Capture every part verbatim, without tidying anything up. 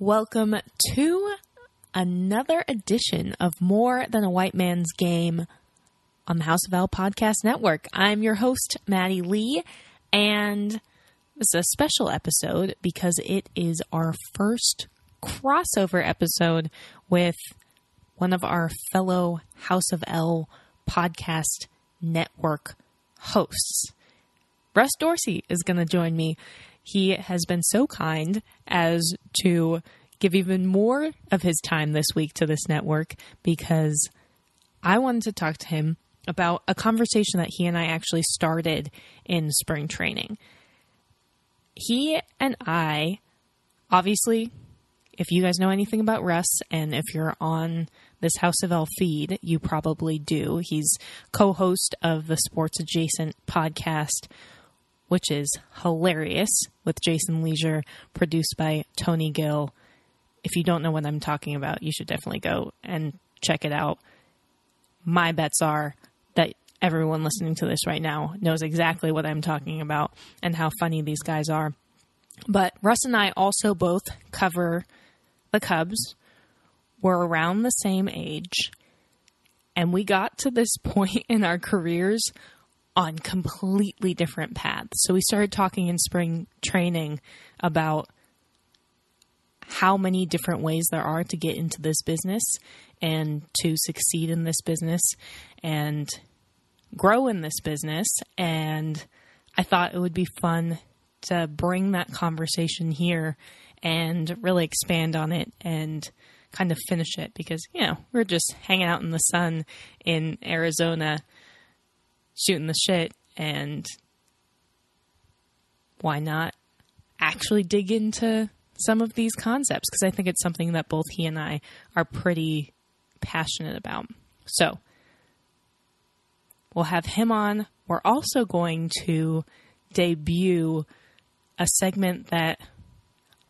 Welcome to another edition of More Than a White Man's Game on the House of L Podcast Network. I'm your host, Maddie Lee, and it's a special episode because it is our first crossover episode with one of our fellow House of L Podcast Network hosts. Russ Dorsey is going to join me. He has been so kind as to give even more of his time this week to this network because I wanted to talk to him about a conversation that he and I actually started in spring training. He and I, obviously, if you guys know anything about Russ, and if you're on this House of L feed, you probably do. He's co-host of the Sports Adjacent podcast, which is hilarious, with Jason Leisure, produced by Tony Gill. If you don't know what I'm talking about, you should definitely go and check it out. My bets are that everyone listening to this right now knows exactly what I'm talking about and how funny these guys are. But Russ and I also both cover the Cubs. We're around the same age. And we got to this point in our careers on completely different paths. So we started talking in spring training about how many different ways there are to get into this business and to succeed in this business and grow in this business. And I thought it would be fun to bring that conversation here and really expand on it and kind of finish it because, you know, we're just hanging out in the sun in Arizona, shooting the shit, and why not actually dig into some of these concepts, because I think it's something that both he and I are pretty passionate about. So we'll have him on. We're also going to debut a segment that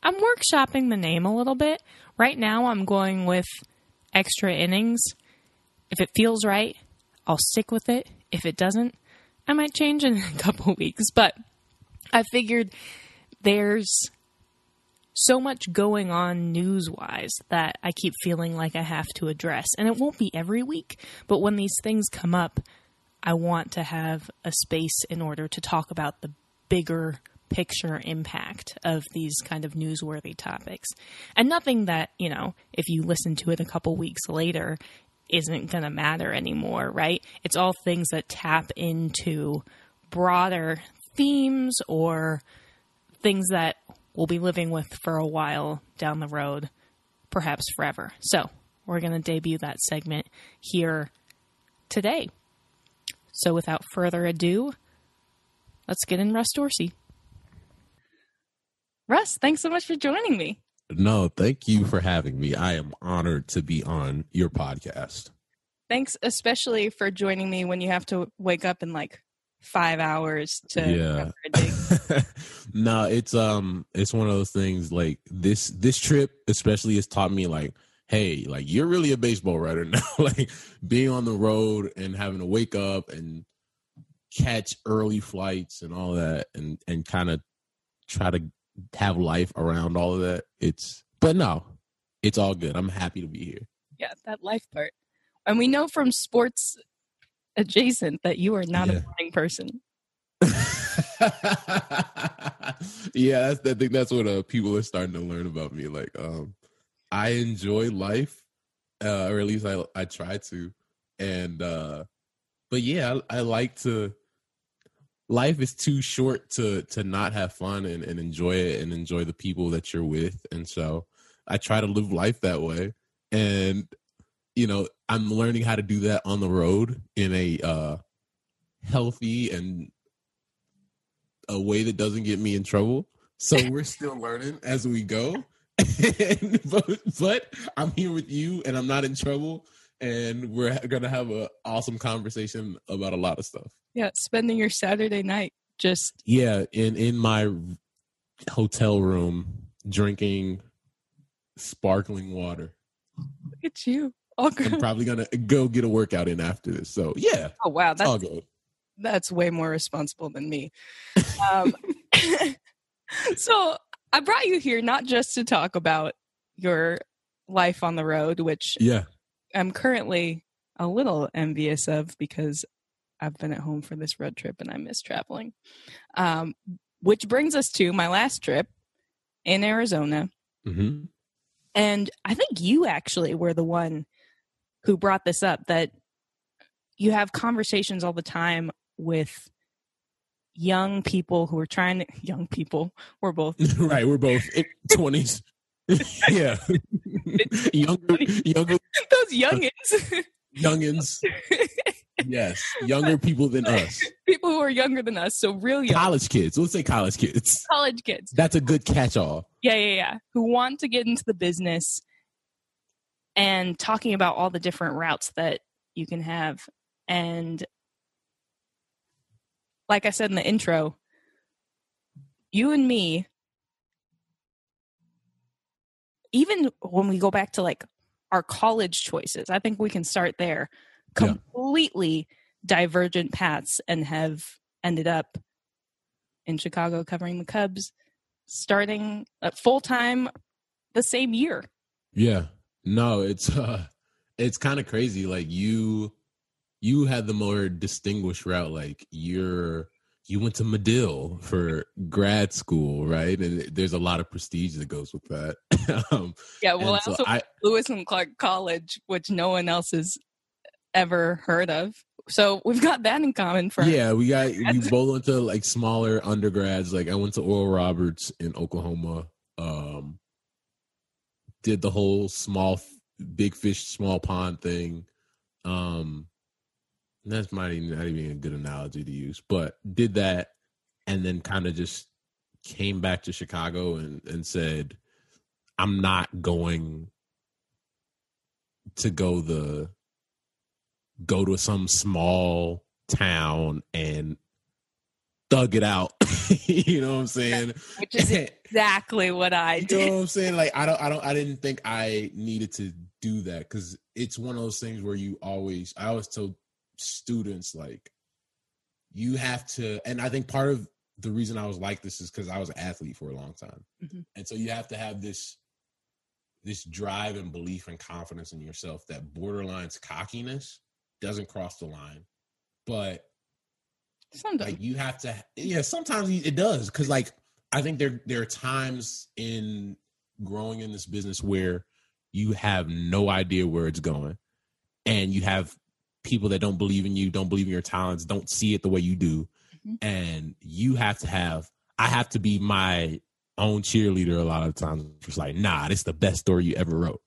I'm workshopping the name a little bit. Right now I'm going with extra innings. If it feels right, I'll stick with it. If it doesn't, I might change in a couple weeks. But I figured there's so much going on news-wise that I keep feeling like I have to address. And it won't be every week, but when these things come up, I want to have a space in order to talk about the bigger picture impact of these kind of newsworthy topics. And nothing that, you know, if you listen to it a couple weeks later, isn't going to matter anymore, right? It's all things that tap into broader themes or things that we'll be living with for a while down the road, perhaps forever. So we're going to debut that segment here today. So without further ado, let's get in Russ Dorsey. Russ, thanks so much for joining me. No, thank you for having me. I am honored to be on your podcast. Thanks especially for joining me when you have to wake up in like five hours to yeah. cover a day. No, it's um it's one of those things like this this trip especially has taught me like, hey, like you're really a baseball writer now. Like being on the road and having to wake up and catch early flights and all that and and kind of try to have life around all of that. It's but no, it's all good. I'm happy to be here. Yeah, that life part. And we know from Sports Adjacent that you are not yeah. a morning person. Yeah, that's, I think that's what uh, people are starting to learn about me. Like, um, I enjoy life, uh, or at least I I try to. And uh, but yeah, I, I like to. Life is too short to to not have fun and, and enjoy it and enjoy the people that you're with. And so I try to live life that way. And, you know, I'm learning how to do that on the road in a uh, healthy and a way that doesn't get me in trouble. So we're still learning as we go. but, but I'm here with you and I'm not in trouble. And we're going to have an awesome conversation about a lot of stuff. Yeah, spending your Saturday night just... Yeah, in, in my hotel room, drinking sparkling water. Look at you. All good. I'm probably going to go get a workout in after this. So, yeah. Oh, wow. That's, all good. That's way more responsible than me. Um, so, I brought you here not just to talk about your life on the road, which... Yeah. I'm currently a little envious of because I've been at home for this road trip and I miss traveling. Um, which brings us to my last trip in Arizona. Mm-hmm. And I think you actually were the one who brought this up, that you have conversations all the time with young people who are trying to, young people, we're both. Right. We're both in twenties. Yeah. younger, younger those youngins. Youngins. Yes. Younger people than us. People who are younger than us. So real young. College kids. Let's say college kids. College kids. That's a good catch-all. Yeah, yeah, yeah. Who want to get into the business and talking about all the different routes that you can have. And like I said in the intro, you and me, even when we go back to like our college choices, I think we can start there. Completely yeah. divergent paths, and have ended up in Chicago covering the Cubs, starting full time the same year. Yeah, no, it's uh, it's kind of crazy. Like you, you had the more distinguished route. Like you're you went to Medill for grad school, right? And there's a lot of prestige that goes with that. um, yeah, well, I so also I, Lewis and Clark College, which no one else has ever heard of. So we've got that in common for yeah. Us. We got we both went to like smaller undergrads. Like I went to Oral Roberts in Oklahoma. Um, did the whole small, big fish, small pond thing. Um, that's might not even a good analogy to use, but did that, and then kind of just came back to Chicago and and said, I'm not going to go the go to some small town and thug it out. You know what I'm saying? Which is exactly what I did. You know what I'm saying? Like I don't, I don't, I didn't think I needed to do that because it's one of those things where you always, I always told students like you have to, and I think part of the reason I was like this is because I was an athlete for a long time, mm-hmm. and so you have to have this. This drive and belief and confidence in yourself that borderlines cockiness doesn't cross the line, but sometimes like, you have to, yeah, sometimes it does. Cause like, I think there, there are times in growing in this business where you have no idea where it's going and you have people that don't believe in you, don't believe in your talents, don't see it the way you do. Mm-hmm. And you have to have, I have to be my own cheerleader a lot of times. It's like, nah, this is the best story you ever wrote.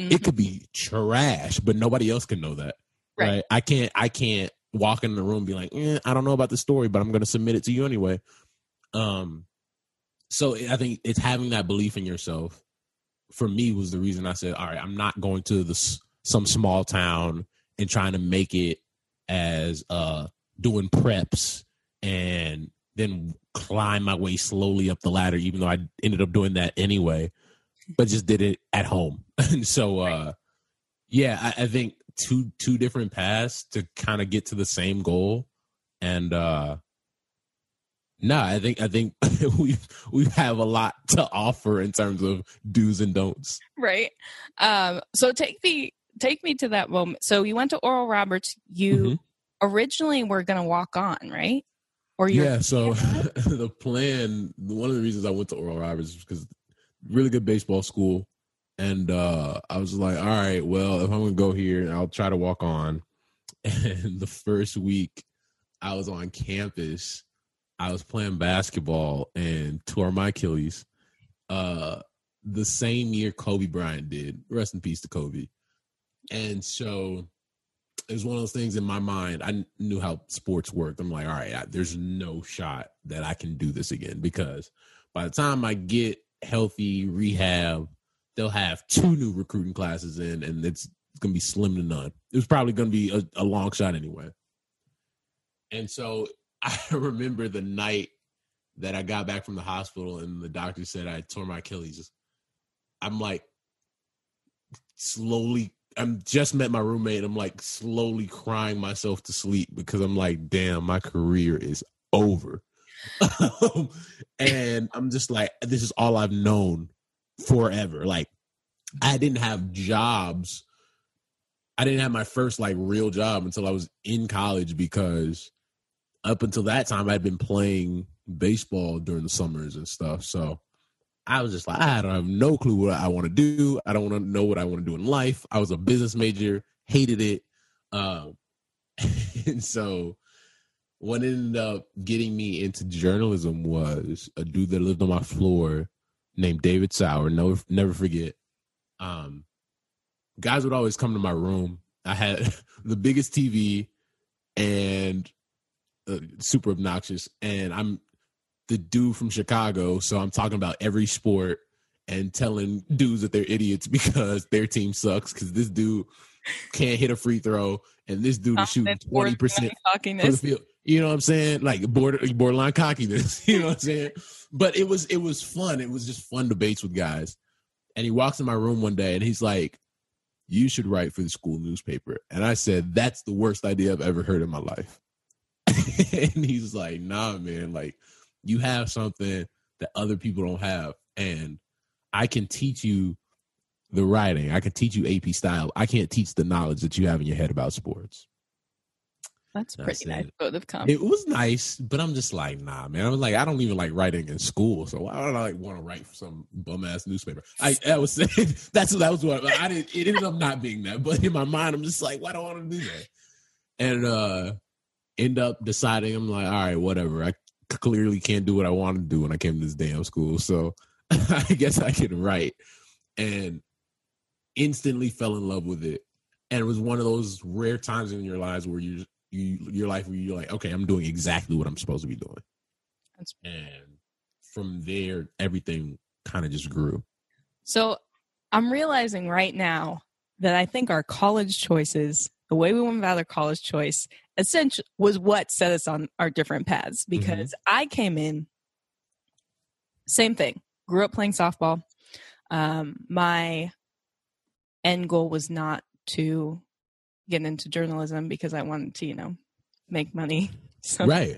Mm-hmm. It could be trash, but nobody else can know that. Right. right? I can't I can't walk in the room and be like, eh, I don't know about the story, but I'm going to submit it to you anyway. Um, So I think it's having that belief in yourself, for me, was the reason I said, all right, I'm not going to this, some small town and trying to make it as uh, doing preps and then climb my way slowly up the ladder, even though I ended up doing that anyway, but just did it at home. And so, uh, yeah, I, I think two, two different paths to kind of get to the same goal. And, uh, no, nah, I think, I think we, we have a lot to offer in terms of do's and don'ts. Right. Um, so take the, take me to that moment. So you went to Oral Roberts, you mm-hmm. originally were going to walk on, right? Or yeah, so the plan, one of the reasons I went to Oral Roberts is because really good baseball school. And uh, I was like, all right, well, if I'm going to go here, I'll try to walk on. And the first week I was on campus, I was playing basketball and tore my Achilles. Uh, the same year Kobe Bryant did. Rest in peace to Kobe. And so... it was one of those things in my mind. I knew how sports worked. I'm like, all right, I, there's no shot that I can do this again because by the time I get healthy rehab, they'll have two new recruiting classes in, and it's going to be slim to none. It was probably going to be a, a long shot anyway. And so I remember the night that I got back from the hospital and the doctor said I tore my Achilles. I'm like slowly, I'm just met my roommate. I'm like slowly crying myself to sleep because I'm like, damn, my career is over. And I'm just like, this is all I've known forever. Like I didn't have jobs. I didn't have my first like real job until I was in college, because up until that time I'd been playing baseball during the summers and stuff. So I was just like, I don't have no clue what I want to do. I don't want to know what I want to do in life. I was a business major, hated it. Um, and so what ended up getting me into journalism was a dude that lived on my floor named David Sauer. No, never forget. Um, guys would always come to my room. I had the biggest T V and uh, super obnoxious. And I'm the dude from Chicago, so I'm talking about every sport and telling dudes that they're idiots because their team sucks, because this dude can't hit a free throw and this dude is shooting twenty percent from the field. You know what I'm saying? Like border, borderline cockiness. You know what I'm saying? But it was it was fun. It was just fun debates with guys. And he walks in my room one day and he's like, you should write for the school newspaper. And I said, that's the worst idea I've ever heard in my life. And he's like, nah, man, like you have something that other people don't have. And I can teach you the writing. I can teach you A P style. I can't teach the knowledge that you have in your head about sports. That's and pretty nice. It was nice, but I'm just like, nah, man. I was like, I don't even like writing in school, so why don't I like want to write for some bum ass newspaper? I, I was saying that's that was what I did. It ended up not being that, but in my mind, I'm just like, why do I want to do that? And uh, end up deciding, I'm like, all right, whatever. I clearly can't do what I want to do when I came to this damn school, so I guess I can write. And instantly fell in love with it, and it was one of those rare times in your lives where you. You, your life where you're like, okay, I'm doing exactly what I'm supposed to be doing. That's- and from there, everything kind of just grew. So I'm realizing right now that I think our college choices, the way we went about our college choice, essentially was what set us on our different paths, because mm-hmm. I came in, same thing, grew up playing softball. Um, my end goal was not to getting into journalism because I wanted to, you know, make money. So, right.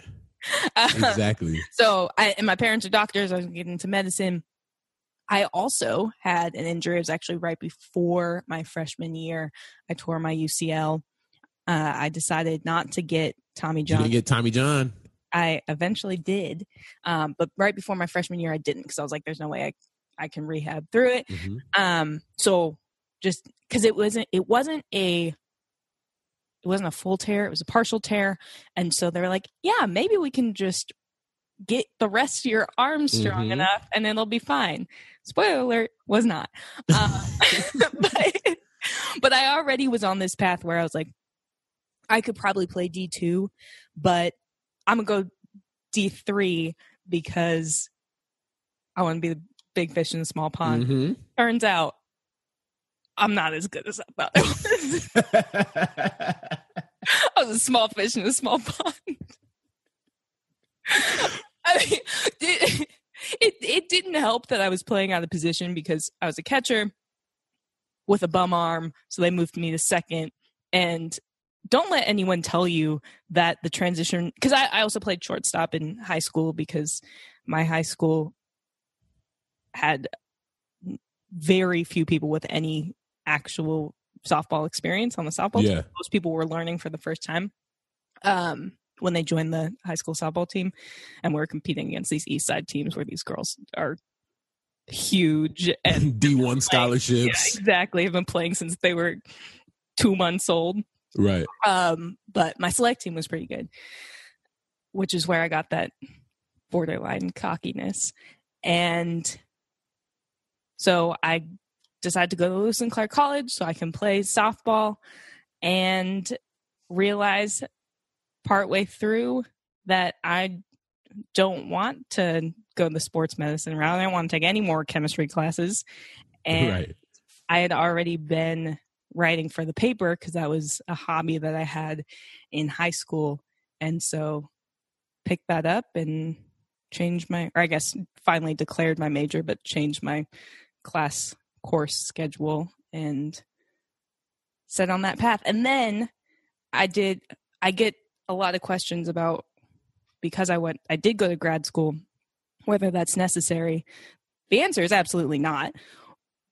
uh, exactly. So I, and my parents are doctors. I was getting into medicine. I also had an injury. It was actually right before my freshman year. I tore my U C L. Uh, I decided not to get Tommy John. You didn't get Tommy John. I eventually did. Um, but right before my freshman year, I didn't, because I was like, there's no way I, I can rehab through it. Mm-hmm. Um, so just because it wasn't, it wasn't a, It wasn't a full tear. It was a partial tear. And so they were like, yeah, maybe we can just get the rest of your arm strong mm-hmm. enough and it'll be fine. Spoiler alert, was not. Uh, but, but I already was on this path where I was like, I could probably play D two, but I'm going to go D three because I want to be the big fish in a small pond. Mm-hmm. Turns out, I'm not as good as I thought I was. I was a small fish in a small pond. I mean, it, it, it didn't help that I was playing out of position because I was a catcher with a bum arm, so they moved me to second. And don't let anyone tell you that the transition, because I, I also played shortstop in high school because my high school had very few people with any actual softball experience on the softball yeah. team. Most people were learning for the first time um, when they joined the high school softball team, and we were competing against these East Side teams where these girls are huge and D one scholarships. Yeah, exactly. I've been playing since they were two months old. Right. Um, but my select team was pretty good, which is where I got that borderline cockiness. And so I decided to go to Lewis and Clark College so I can play softball, and realize partway through that I don't want to go the sports medicine route. I didn't want to take any more chemistry classes. And right. I had already been writing for the paper because that was a hobby that I had in high school. And so picked that up and changed my, or I guess finally declared my major, but changed my class course schedule and set on that path. And then I did, I get a lot of questions about, because I went, I did go to grad school, whether that's necessary. The answer is absolutely not.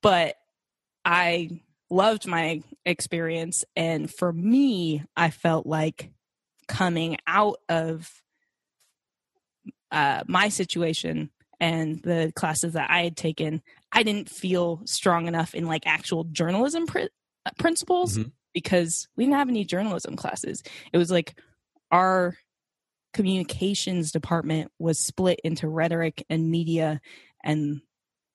But I loved my experience. And for me, I felt like coming out of uh, my situation and the classes that I had taken, I didn't feel strong enough in like actual journalism pr- principles mm-hmm. because we didn't have any journalism classes. It was like our communications department was split into rhetoric and media, and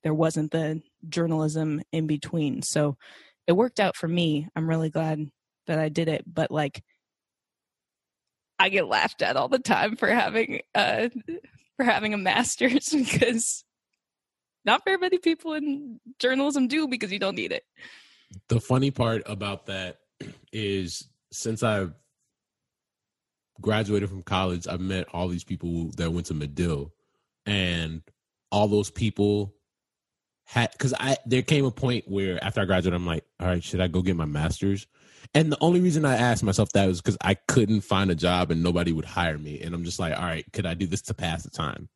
there wasn't the journalism in between. So it worked out for me. I'm really glad that I did it. But like, I get laughed at all the time for having uh, for having a master's because not very many people in journalism do, because you don't need it. The funny part about that is since I've graduated from college, I've met all these people that went to Medill, and all those people had, because I there came a point where after I graduated, I'm like, all right, should I go get my master's? And the only reason I asked myself that was because I couldn't find a job and nobody would hire me. And I'm just like, all right, could I do this to pass the time?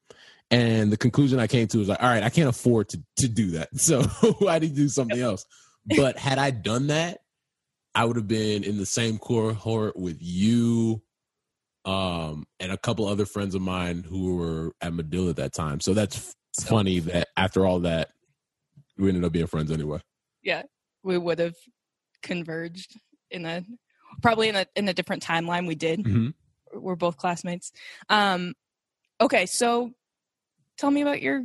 And the conclusion I came to was like, all right, I can't afford to, to do that. So why do you do something else? But had I done that, I would have been in the same cohort with you um, and a couple other friends of mine who were at Medill at that time. So that's funny that after all that, we ended up being friends anyway. Yeah, we would have converged in a probably in a in a different timeline. We did. Mm-hmm. We're both classmates. Um, okay, so tell me about your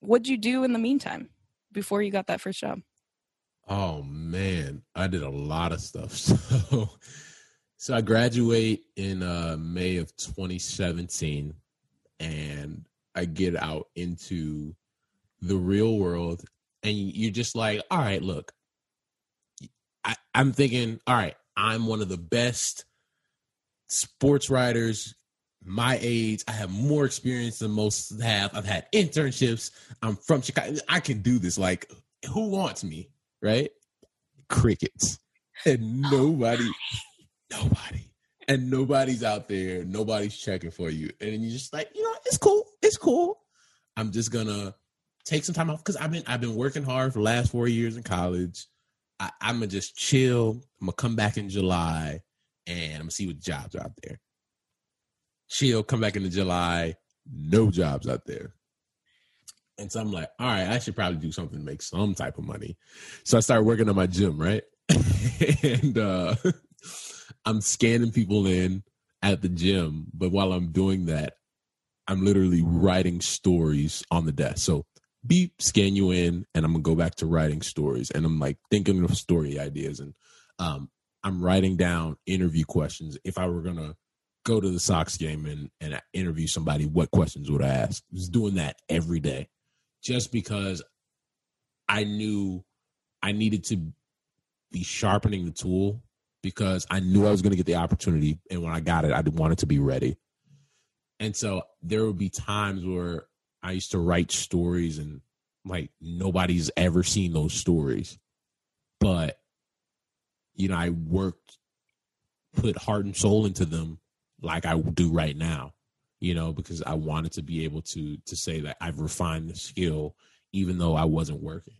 what'd you do in the meantime before you got that first job? Oh man, I did a lot of stuff. So, so I graduate in uh, May of twenty seventeen, and I get out into the real world. And you're just like, all right, look, I, I'm thinking, all right, I'm one of the best sports writers my age. I have more experience than most have. I've had internships. I'm from Chicago. I can do this. Like, who wants me? Right? Crickets. And nobody, nobody, and nobody's out there. Nobody's checking for you. And you're just like, you know, it's cool. It's cool. I'm just going to take some time off because I've been I've been working hard for the last four years in college. I, I'm gonna just chill. I'm gonna come back in July and I'm gonna see what jobs are out there. Chill, come back into July, no jobs out there. And so I'm like, all right, I should probably do something to make some type of money. So I started working on my gym, right? and uh, I'm scanning people in at the gym, but while I'm doing that, I'm literally writing stories on the desk. So beep, scan you in, and I'm gonna go back to writing stories. And I'm like thinking of story ideas, and um, I'm writing down interview questions. If I were gonna go to the Sox game and and interview somebody, what questions would I ask? I was doing that every day, just because I knew I needed to be sharpening the tool, because I knew I was gonna get the opportunity, and when I got it, I wanted to be ready. And so there would be times where I used to write stories and like nobody's ever seen those stories, but you know, I worked, put heart and soul into them like I do right now, you know, because I wanted to be able to, to say that I've refined the skill, even though I wasn't working.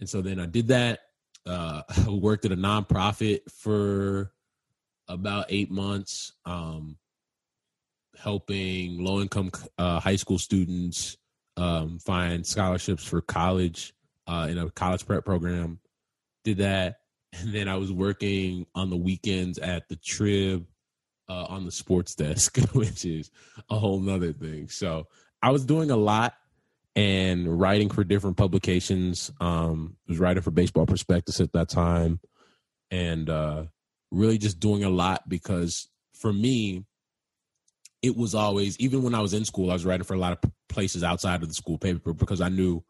And so then I did that, uh, I worked at a nonprofit for about eight months. Um, helping low-income uh, high school students um, find scholarships for college uh, in a college prep program. Did that. And then I was working on the weekends at the Trib uh, on the sports desk, which is a whole nother thing. So I was doing a lot and writing for different publications. Um, I was writing for Baseball Prospectus at that time, and uh, really just doing a lot, because for me, it was always, even when I was in school, I was writing for a lot of places outside of the school paper, because I knew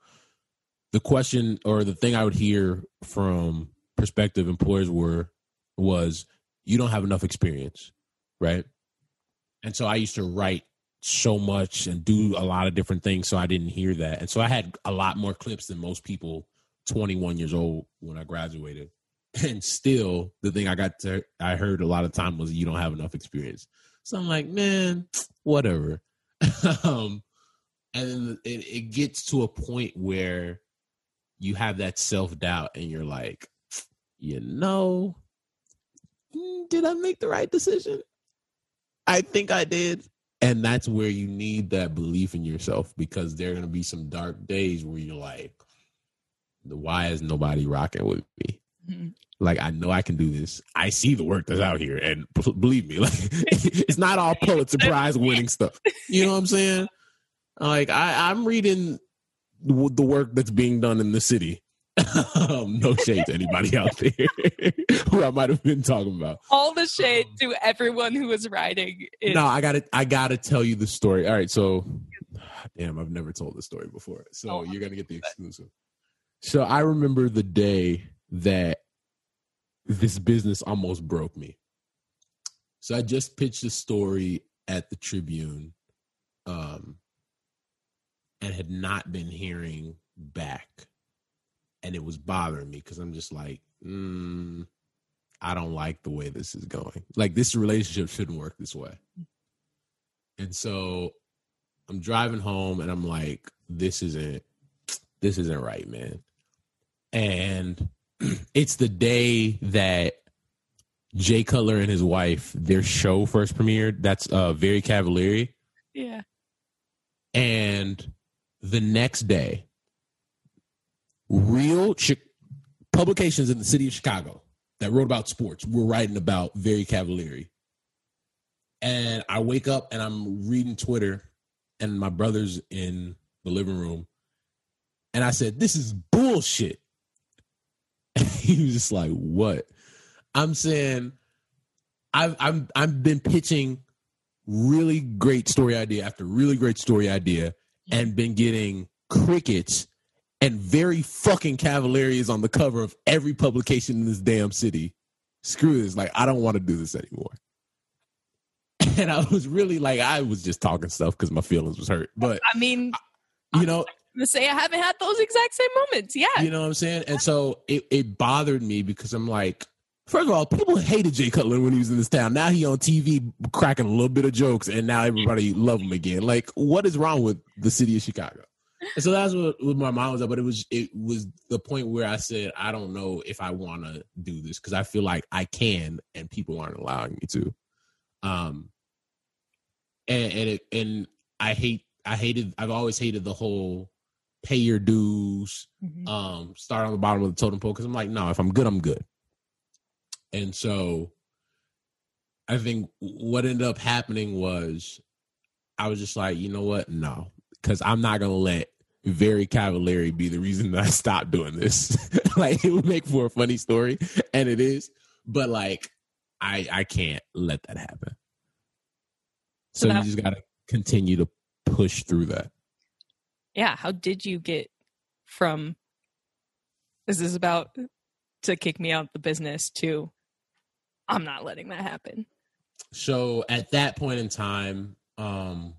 the question or the thing I would hear from prospective employers were was, you don't have enough experience, right? And so I used to write so much and do a lot of different things, so I didn't hear that. And so I had a lot more clips than most people twenty-one years old when I graduated. And still, the thing I got to, I heard a lot of time was, you don't have enough experience. So I'm like, man, whatever. um, and then it, it gets to a point where you have that self-doubt and you're like, you know, did I make the right decision? I think I did. And that's where you need that belief in yourself, because there are going to be some dark days where you're like, why is nobody rocking with me? Mm-hmm. Like, I know I can do this. I see the work that's out here. And b- believe me, like, it's not all Pulitzer Prize winning stuff. You know what I'm saying? Like, I, I'm reading w- the work that's being done in the city. um, no shade to anybody out there who I might have been talking about. All the shade um, to everyone who was writing. Is- no, I gotta, I gotta tell you the story. All right, so damn, I've never told this story before. So oh, you're gonna get the exclusive. So I remember the day that this business almost broke me. So I just pitched a story at the Tribune, um, and had not been hearing back. And it was bothering me because I'm just like, mm, I don't like the way this is going. Like, this relationship shouldn't work this way. And so I'm driving home and I'm like, this isn't, this isn't right, man. And it's the day that Jay Cutler and his wife, their show first premiered. That's uh, Very Cavallari. Yeah. And the next day, real chi- publications in the city of Chicago that wrote about sports were writing about Very Cavallari. And I wake up and I'm reading Twitter and my brother's in the living room. And I said, this is bullshit. And he was just like, what? I'm saying, I've, I've, I've been pitching really great story idea after really great story idea and been getting crickets. And Very fucking Cavallari is on the cover of every publication in this damn city. Screw this. Like, I don't want to do this anymore. And I was really like, I was just talking stuff because my feelings was hurt. But I mean, I, you know, I'm gonna say I haven't had those exact same moments. Yeah. You know what I'm saying? And so it, it bothered me because I'm like, first of all, people hated Jay Cutler when he was in this town. Now he on T V cracking a little bit of jokes and now everybody love him again. Like, what is wrong with the city of Chicago? And so that's what, what my mind was at, but it was it was the point where I said, I don't know if I want to do this because I feel like I can and people aren't allowing me to. Um, and and, it, and I hate I hated I've always hated the whole pay your dues, mm-hmm. um, start on the bottom of the totem pole, because I'm like, no, if I'm good, I'm good. And so I think what ended up happening was I was just like, you know what, no, because I'm not gonna let Very Cavallari be the reason that I stopped doing this. Like, it would make for a funny story, and it is, but like, I I can't let that happen. So, so you just gotta continue to push through that. Yeah. How did you get from this is about to kick me out of the business to I'm not letting that happen? So at that point in time, um,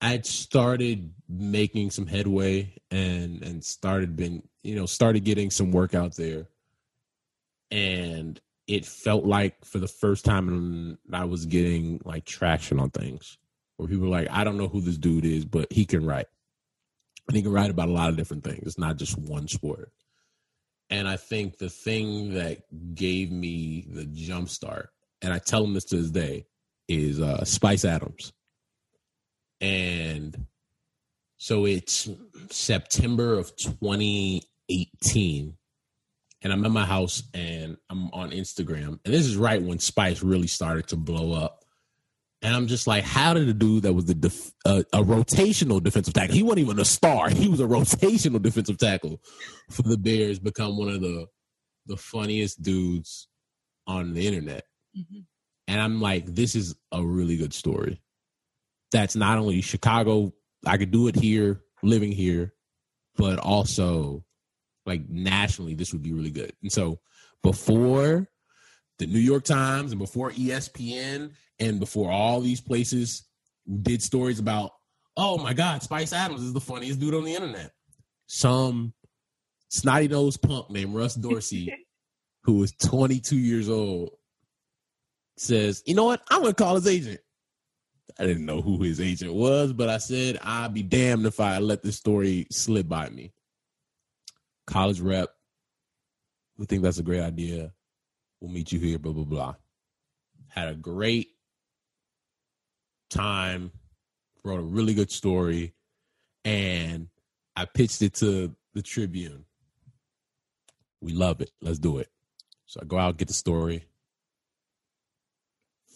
I'd started making some headway and, and started been, you know, started getting some work out there. And it felt like for the first time I was getting like traction on things where people were like, I don't know who this dude is, but he can write. And he can write about a lot of different things. It's not just one sport. And I think the thing that gave me the jump start, and I tell him this to this day, is uh, Spice Adams. And so it's September of twenty eighteen and I'm at my house and I'm on Instagram. And this is right when Spice really started to blow up. And I'm just like, how did a dude that was the def- uh, a rotational defensive tackle, he wasn't even a star, he was a rotational defensive tackle for the Bears, become one of the, the funniest dudes on the internet. Mm-hmm. And I'm like, this is a really good story. that's not only Chicago, I could do it here, living here, but also like nationally, this would be really good. And so before the New York Times and before E S P N and before all these places did stories about, oh my God, Spice Adams is the funniest dude on the internet, some snotty-nosed punk named Russ Dorsey, who is twenty-two years old, says, you know what? I'm going to call his agent. I didn't know who his agent was, but I said, I'd be damned if I let this story slip by me. College rep, we think that's a great idea. We'll meet you here, blah, blah, blah. Had a great time, wrote a really good story, and I pitched it to the Tribune. We love it. Let's do it. So I go out, get the story,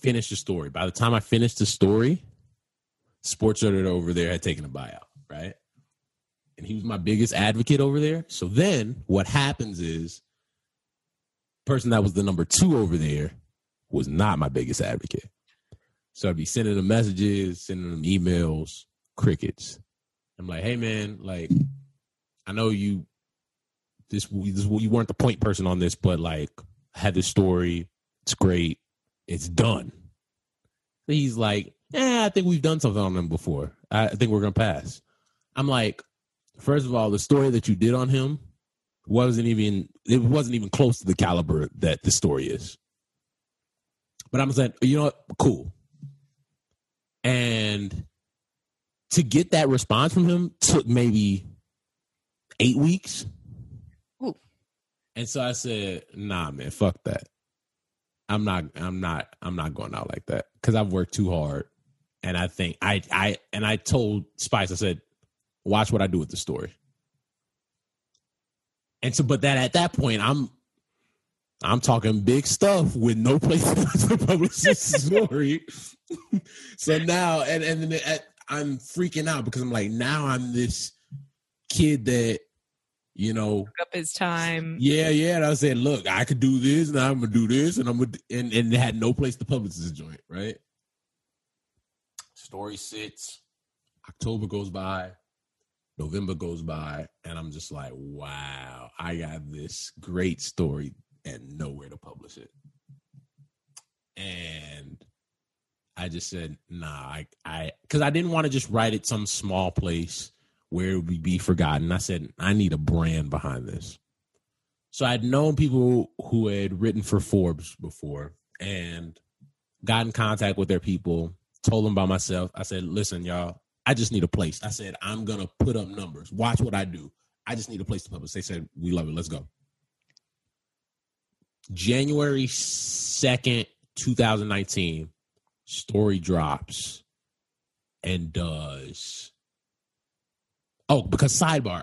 finish the story. By the time I finished the story, sports editor over there had taken a buyout, right? And he was my biggest advocate over there. So then what happens is the person that was the number two over there was not my biggest advocate. So I'd be sending them messages, sending them emails, crickets. I'm like, hey, man, like, I know you, this, this you weren't the point person on this, but, like, I had this story. It's great. It's done. So he's like, yeah, I think we've done something on him before. I think we're going to pass. I'm like, first of all, the story that you did on him wasn't even, it wasn't even close to the caliber that the story is. But I'm saying, you know what? Cool. And to get that response from him took maybe eight weeks. Ooh. And so I said, nah, man, fuck that. I'm not, I'm not, I'm not going out like that, because I've worked too hard. And I think I, I, and I told Spice, I said, watch what I do with the story. And so, but that at that point, I'm, I'm talking big stuff with no place to publish this story. So now, and, and then at, I'm freaking out, because I'm like, now I'm this kid that, you know, up his time. Yeah, yeah. And I said, look, I could do this, and I'm gonna do this, and I'm gonna, and and had no place to publish this joint, right? Story sits. October goes by, November goes by, and I'm just like, wow, I got this great story and nowhere to publish it. And I just said, nah, I, I, because I didn't want to just write it some small place where it would be forgotten. I said, I need a brand behind this. So I'd known people who had written for Forbes before and got in contact with their people, told them about myself. I said, listen, y'all, I just need a place. I said, I'm going to put up numbers. Watch what I do. I just need a place to publish. They said, we love it. Let's go. January second, twenty nineteen, story drops and does... Oh, because sidebar,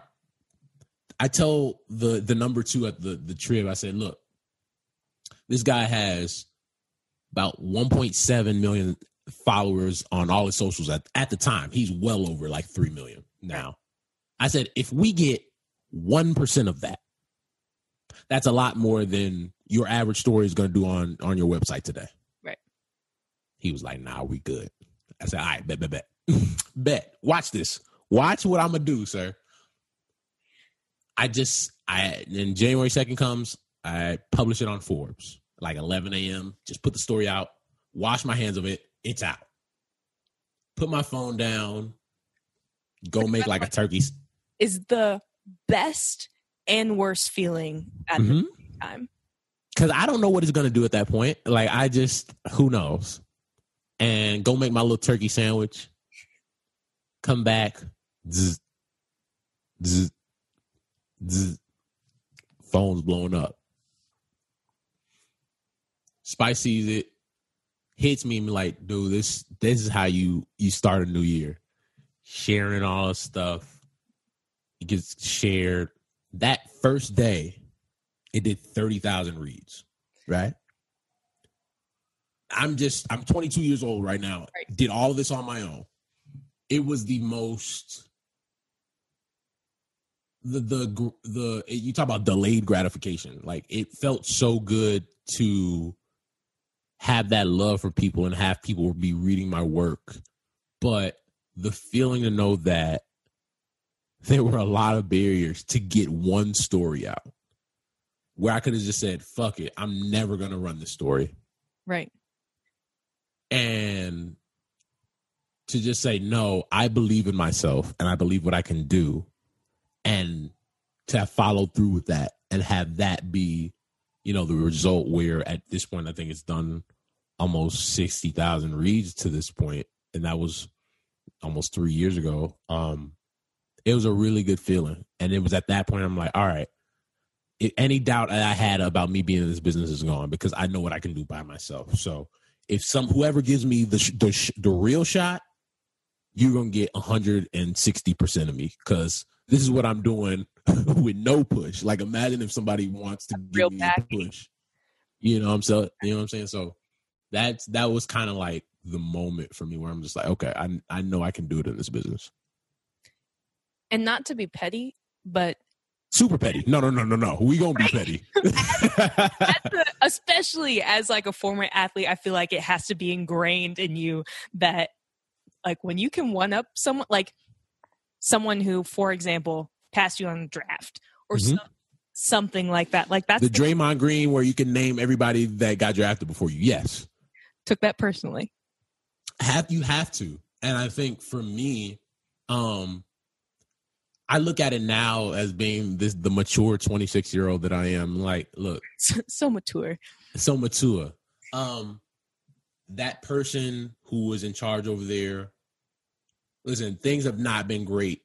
I told the the number two at the, the Trib, I said, look, this guy has about one point seven million followers on all his socials at, at the time. He's well over like three million now. I said, if we get one percent of that, that's a lot more than your average story is going to do on, on your website today. Right. He was like, nah, we good. I said, all right, bet, bet, bet. Bet. Watch this. Watch what I'm going to do, sir. I just, I, then January second comes, I publish it on Forbes, like eleven a.m. Just put the story out, wash my hands of it. It's out. Put my phone down, go make like a turkey. Is the best and worst feeling at mm-hmm. the same time. Because I don't know what it's going to do at that point. Like, I just, who knows? And go make my little turkey sandwich. Come back. Zzz, zzz, zzz. Phone's blown up. Spice sees it, hits me, and be like, dude, this this is how you, you start a new year. Sharing all this stuff. It gets shared. That first day, it did thirty thousand reads, right? I'm just, I'm twenty-two years old right now. Right. Did all this on my own. It was the most, the, the, the, you talk about delayed gratification. Like, it felt so good to have that love for people and have people be reading my work But the feeling to know that there were a lot of barriers to get one story out where I could have just said, fuck it, I'm never going to run this story. Right. And to just say, no, I believe in myself and I believe what I can do, and to have followed through with that and have that be, you know, the result where at this point, I think it's done almost sixty thousand reads to this point, and that was almost three years ago. Um, it was a really good feeling. And it was at that point I'm like, all right, it, any doubt that I had about me being in this business is gone because I know what I can do by myself. So if some whoever gives me the the, the real shot, you're going to get one hundred sixty percent of me because this is what I'm doing with no push. Like, imagine if somebody wants to give me a push. You know what I'm saying? You know what I'm saying? So that's that was kind of like the moment for me where I'm just like, okay, I I know I can do it in this business. And not to be petty, but super petty. No, no, no, no, no. We gonna be petty. as, as a, especially as like a former athlete, I feel like it has to be ingrained in you that like when you can one up someone, like someone who, for example, passed you on the draft or mm-hmm. some, something like that. Like that's the, the Draymond Green where you can name everybody that got drafted before you. Yes. Took that personally. Have you have to. And I think for me, um, I look at it now as being this the mature twenty-six-year-old that I am. Like, look. So, so mature. So mature. Um, that person who was in charge over there, listen, things have not been great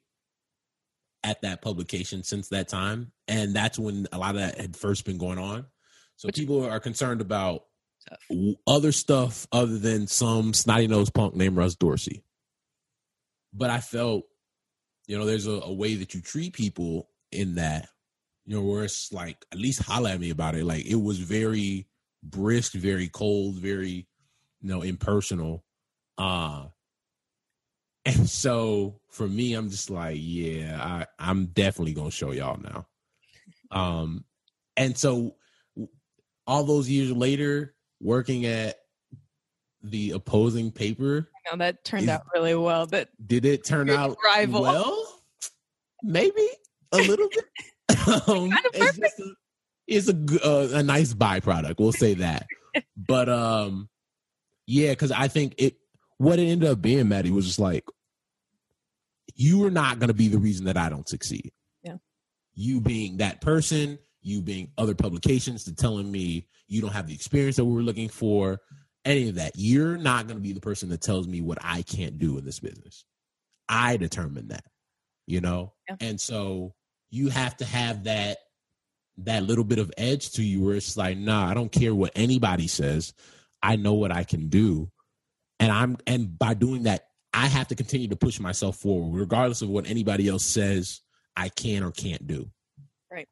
at that publication since that time. And that's when a lot of that had first been going on. So Which, people are concerned about tough. other stuff other than some snotty-nosed punk named Russ Dorsey. But I felt, you know, there's a, a way that you treat people in that, you know, where it's like, at least holla at me about it. Like, it was very brisk, very cold, very, you know, impersonal. Uh, and so for me, I'm just like, yeah, I, I'm definitely going to show y'all now. Um, and so all those years later, working at the opposing paper. No, that turned Is, out really well. That did it turn out rival. well? Maybe a little bit. um, kind of it's, just a, it's a uh, a nice byproduct. We'll say that. But um, yeah, because I think it what it ended up being, Maddie, was just like, you are not going to be the reason that I don't succeed. Yeah, you being that person, you being other publications, to telling me you don't have the experience that we were looking for. Any of that. You're not going to be the person that tells me what I can't do in this business. I determine that, you know? Yeah. And so you have to have that, that little bit of edge to you where it's like, nah, I don't care what anybody says. I know what I can do. And I'm, and by doing that, I have to continue to push myself forward, regardless of what anybody else says I can or can't do. Right.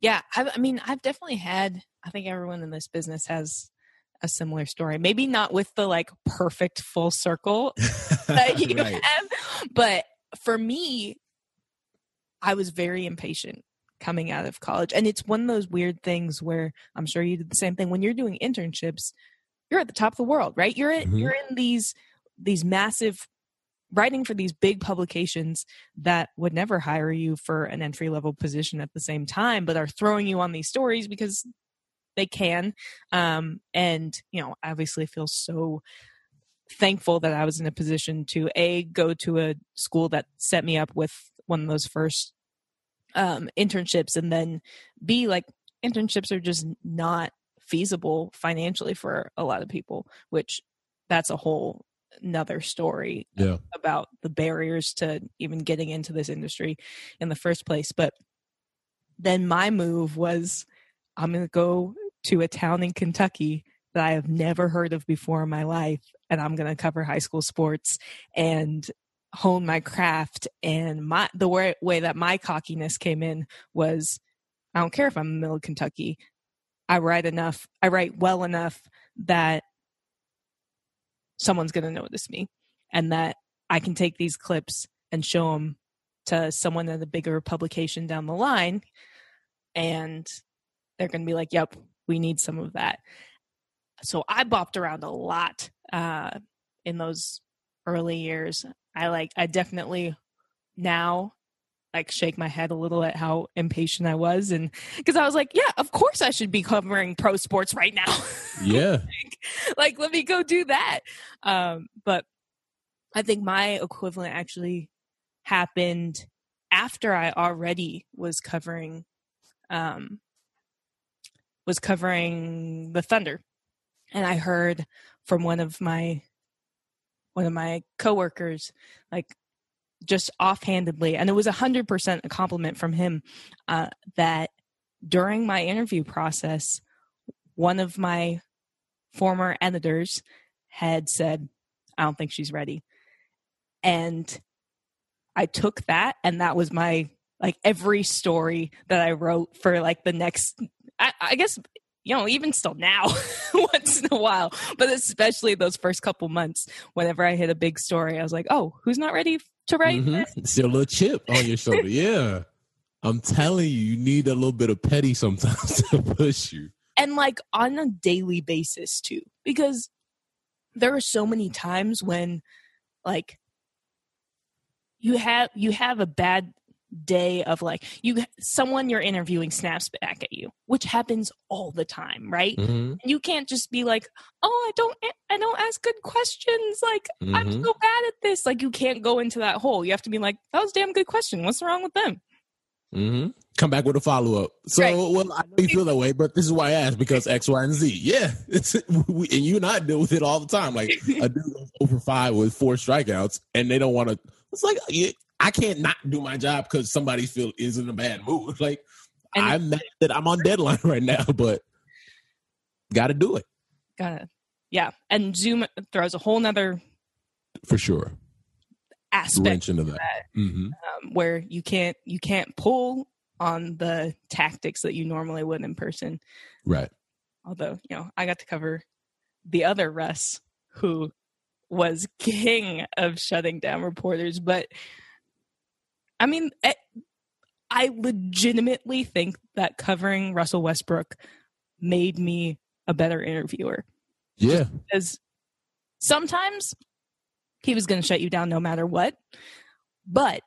Yeah. I, I mean, I've definitely had, I think everyone in this business has a similar story, maybe not with the like perfect full circle that you right. have, but for me, I was very impatient coming out of college. And it's one of those weird things where I'm sure you did the same thing when you're doing internships, you're at the top of the world, right? You're in, mm-hmm. you're in these, these massive writing for these big publications that would never hire you for an entry level position at the same time, but are throwing you on these stories because they can. Um, and, you know, obviously feel so thankful that I was in a position to A, go to a school that set me up with one of those first um, internships. And then B, like internships are just not feasible financially for a lot of people, which that's a whole another story yeah. about the barriers to even getting into this industry in the first place. But then my move was, I'm going to go to a town in Kentucky that I have never heard of before in my life. And I'm going to cover high school sports and hone my craft. And my, the way, way that my cockiness came in was, I don't care if I'm in the middle of Kentucky. I write enough. I write well enough that someone's going to notice me and that I can take these clips and show them to someone at a bigger publication down the line. And they're going to be like, yep, we need some of that. So I bopped around a lot uh, in those early years. I like, I definitely now like shake my head a little at how impatient I was. And because I was like, yeah, of course I should be covering pro sports right now. Yeah. like, like, let me go do that. Um, but I think my equivalent actually happened after I already was covering, um, was covering the Thunder. And I heard from one of my, one of my coworkers, like just offhandedly, and it was a hundred percent a compliment from him, uh, that during my interview process, one of my former editors had said, I don't think she's ready. And I took that, and that was my, like, every story that I wrote for like the next, I, I guess, you know, even still now, once in a while, but especially those first couple months, whenever I hit a big story, I was like, oh, who's not ready to write mm-hmm. this? It's your little chip on your shoulder. Yeah. I'm telling you, you need a little bit of petty sometimes to push you. And like on a daily basis too, because there are so many times when like, You have you have a bad day of like you someone you're interviewing snaps back at you, which happens all the time, right? Mm-hmm. And you can't just be like, "Oh, I don't I don't ask good questions. Like mm-hmm. I'm so bad at this." Like you can't go into that hole. You have to be like, "That was a damn good question. What's wrong with them?" Mm-hmm. Come back with a follow up. So, right. well, I know you feel that way, but this is why I asked because X, Y, and Z. Yeah, it's, we, and you and I deal with it all the time. Like a dude goes over five with four strikeouts, and they don't want to. It's like, I can't not do my job because somebody feel is in a bad mood. Like, and I'm mad that I'm on deadline right now, but got to do it. Got to. Yeah. And Zoom throws a whole nother. For sure. Aspect wrench into that, that mm-hmm. um, where you can't, you can't pull on the tactics that you normally would in person. Right. Although, you know, I got to cover the other Russ who was king of shutting down reporters. But I mean, I legitimately think that covering Russell Westbrook made me a better interviewer. Yeah. Because sometimes he was going to shut you down no matter what, but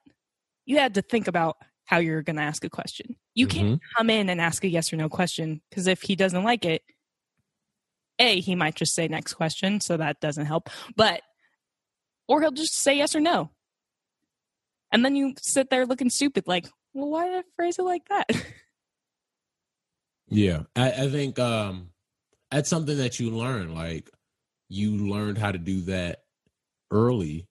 you had to think about how you're going to ask a question. You mm-hmm. can't come in and ask a yes or no question because if he doesn't like it, A, he might just say next question, so that doesn't help. But, or he'll just say yes or no. And then you sit there looking stupid, like, well, why did I phrase it like that? Yeah, I, I think um, that's something that you learn. Like, you learned how to do that early.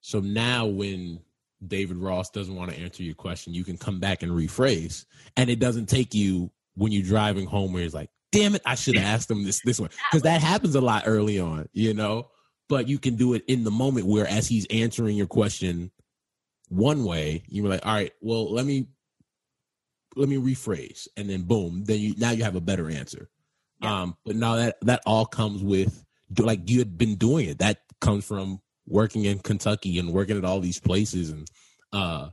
So now when David Ross doesn't want to answer your question, you can come back and rephrase. And it doesn't take you when you're driving home where it's like, damn it, I should have asked them this this one. Because that happens a lot early on, you know? But you can do it in the moment where as he's answering your question one way, you're like, all right, well, let me let me rephrase. And then boom, then you now you have a better answer. Yeah. Um, but now that, that all comes with, like, you had been doing it. That comes from working in Kentucky and working at all these places. And uh,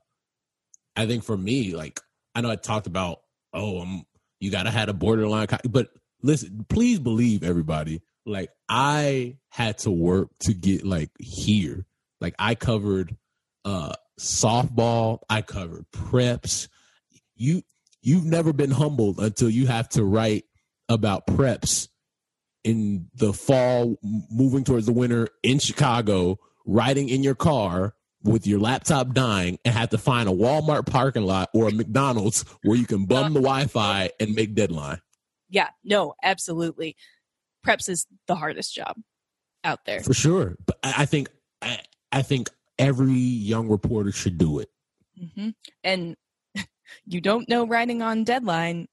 I think for me, like, I know I talked about, oh, I'm You gotta had a borderline, but listen, please believe everybody. Like I had to work to get like here. Like I covered uh, softball, I covered preps. You you've never been humbled until you have to write about preps in the fall, moving towards the winter in Chicago, riding in your car with your laptop dying and have to find a Walmart parking lot or a McDonald's where you can bum the Wi-Fi and make deadline. Yeah, no, absolutely. Preps is the hardest job out there. For sure. But I think, I, I think every young reporter should do it. Mm-hmm. And you don't know writing on deadline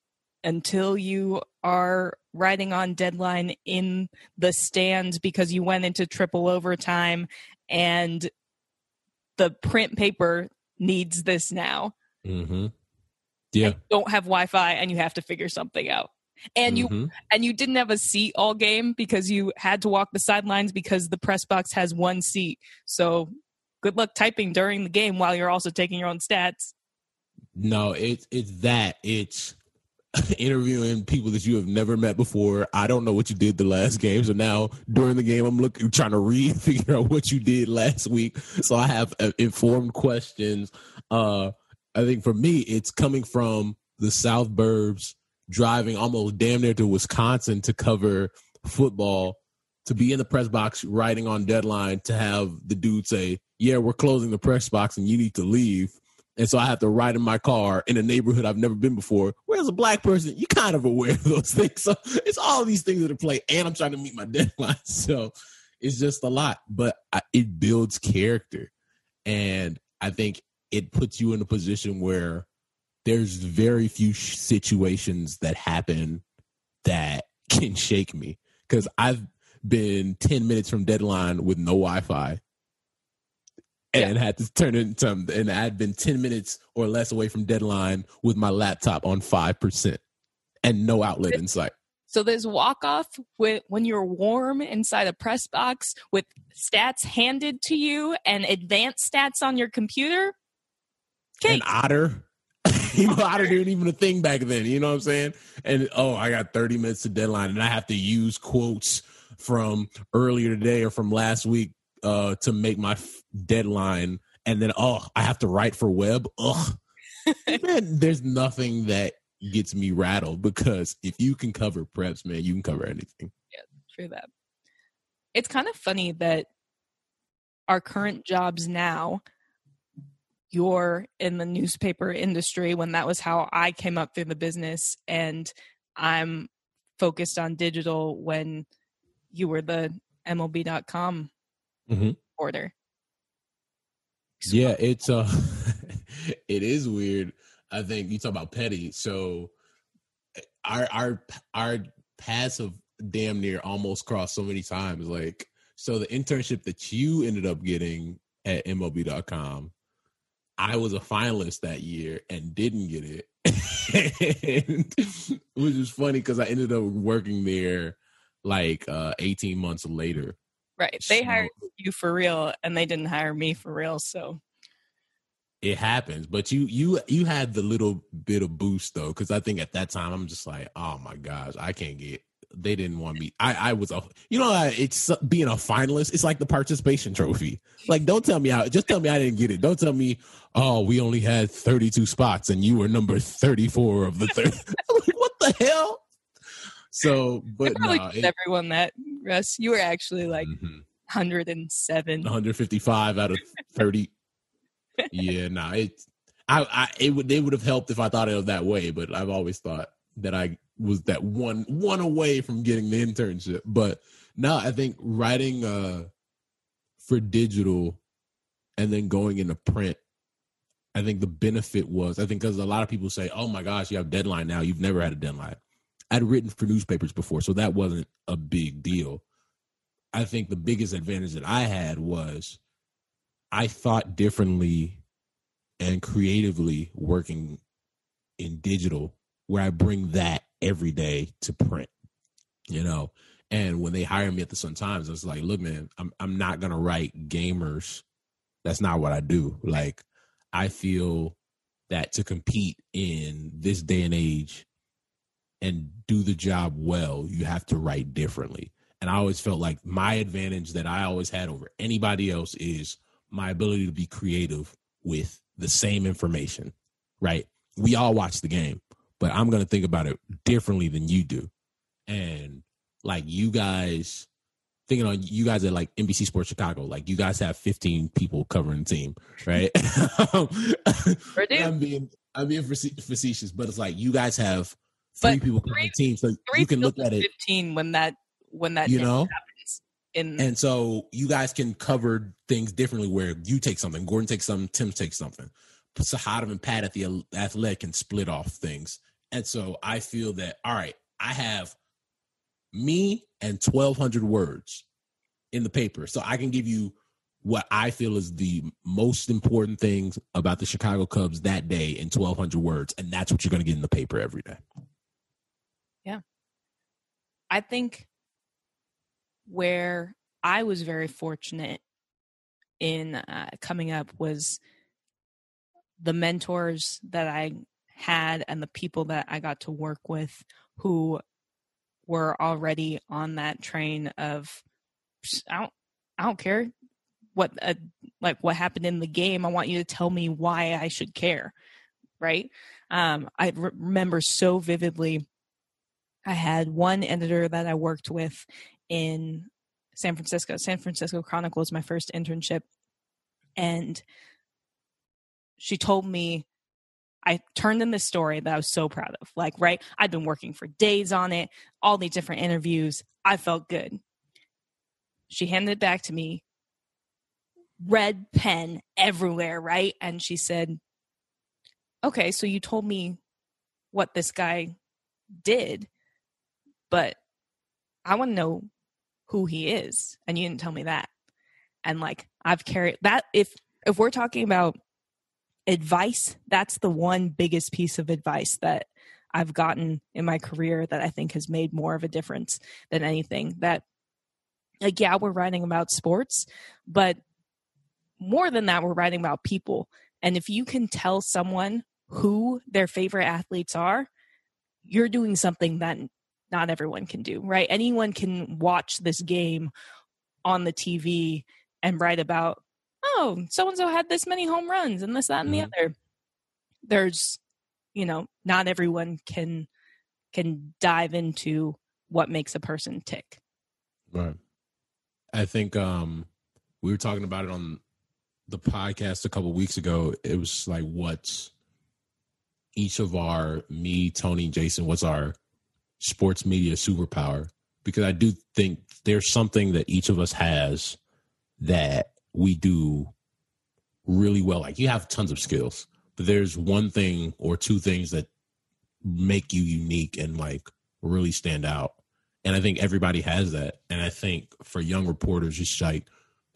until you are writing on deadline in the stands because you went into triple overtime and the print paper needs this now. Mm-hmm. Yeah. And you don't have Wi-Fi and you have to figure something out. And mm-hmm. you and you didn't have a seat all game because you had to walk the sidelines because the press box has one seat. So good luck typing during the game while you're also taking your own stats. No, it's it's that. It's interviewing people that you have never met before. I don't know what you did the last game. So now during the game, I'm looking, trying to read, figure out what you did last week. So I have uh, informed questions. Uh, I think for me, it's coming from the South Burbs, driving almost damn near to Wisconsin to cover football, to be in the press box, writing on deadline, to have the dude say, yeah, we're closing the press box and you need to leave. And so I have to ride in my car in a neighborhood I've never been before. Whereas a black person, you kind of aware of those things. So it's all these things that are play, and I'm trying to meet my deadline. So it's just a lot, but I, it builds character. And I think it puts you in a position where there's very few sh- situations that happen that can shake me. Because I've been ten minutes from deadline with no Wi-Fi. And had to turn in some, and I had been ten minutes or less away from deadline with my laptop on five percent and no outlet in sight. So there's walk-off with, when you're warm inside a press box with stats handed to you and advanced stats on your computer. Kate. And Otter. You know, Otter didn't even a thing back then. You know what I'm saying? And, oh, I got thirty minutes to deadline and I have to use quotes from earlier today or from last week Uh, to make my f- deadline, and then oh, I have to write for web. Ugh, man, there's nothing that gets me rattled, because if you can cover preps, man, you can cover anything. Yeah, true that. It's kind of funny that our current jobs now, you're in the newspaper industry when that was how I came up through the business, and I'm focused on digital when you were the M L B dot com. Mm-hmm. Order. So. Yeah, it's uh, it is weird. I think you talk about petty. So our our our paths have damn near almost crossed so many times. Like, so the internship that you ended up getting at M L B dot com, I was a finalist that year and didn't get it, and, which is funny because I ended up working there like uh, eighteen months later. Right. They hired you for real and they didn't hire me for real. So it happens. But you you you had the little bit of boost, though, because I think at that time I'm just like, oh, my gosh, I can't get they didn't want me. I, I was, a, you know, it's being a finalist. It's like the participation trophy. Like, don't tell me how. Just tell me I didn't get it. Don't tell me, oh, we only had thirty-two spots and you were number thirty-four of the thirty. Like, what the hell? So, but I probably nah, it, everyone that Russ, you were actually like mm-hmm. one hundred seven, one hundred fifty-five out of thirty. Yeah, nah, it, I, I, it would, they would have helped if I thought of it that way, but I've always thought that I was that one, one away from getting the internship. But no, I think writing uh, for digital and then going into print, I think the benefit was, I think because a lot of people say, "Oh my gosh, you have deadline now. You've never had a deadline." I'd written for newspapers before, so that wasn't a big deal. I think the biggest advantage that I had was I thought differently and creatively working in digital, where I bring that every day to print, you know? And when they hired me at the Sun-Times, I was like, look, man, I'm I'm not going to write gamers. That's not what I do. Like, I feel that to compete in this day and age and do the job well, you have to write differently. And I always felt like my advantage that I always had over anybody else is my ability to be creative with the same information, right? We all watch the game, but I'm going to think about it differently than you do. And like you guys, thinking on you guys at like N B C Sports Chicago, like you guys have fifteen people covering the team, right? I'm being, I'm being facetious, but it's like you guys have Three but people three, team, so three you can look at it. Fifteen when that when that you know happens. In and so you guys can cover things differently. Where you take something, Gordon takes something, Tim takes something. Sahada and Pat at the Athletic can split off things. And so I feel that all right, I have me and twelve hundred words in the paper, so I can give you what I feel is the most important things about the Chicago Cubs that day in twelve hundred words, and that's what you're going to get in the paper every day. Yeah. I think where I was very fortunate in uh, coming up was the mentors that I had and the people that I got to work with who were already on that train of, I don't, I don't care what, uh, like what happened in the game. I want you to tell me why I should care. Right. Um, I re- remember so vividly. I had one editor that I worked with in San Francisco. San Francisco Chronicle was my first internship. And she told me, I turned in this story that I was so proud of. Like, right, I'd been working for days on it, all these different interviews. I felt good. She handed it back to me, red pen everywhere, right? And she said, okay, so you told me what this guy did, but I want to know who he is. And you didn't tell me that. And like, I've carried that. If, if we're talking about advice, that's the one biggest piece of advice that I've gotten in my career that I think has made more of a difference than anything. That, like, yeah, we're writing about sports, but more than that, we're writing about people. And if you can tell someone who their favorite athletes are, you're doing something that not everyone can do, right? Anyone can watch this game on the T V and write about, oh, so-and-so had this many home runs and this, that, and mm-hmm. the other. There's, you know, not everyone can can dive into what makes a person tick. Right. I think um, we were talking about it on the podcast a couple of weeks ago. It was like, what's each of our, me, Tony, Jason, what's our sports media superpower? Because I do think there's something that each of us has that we do really well. Like, you have tons of skills, but there's one thing or two things that make you unique and like really stand out. And I think everybody has that. And I think for young reporters, just like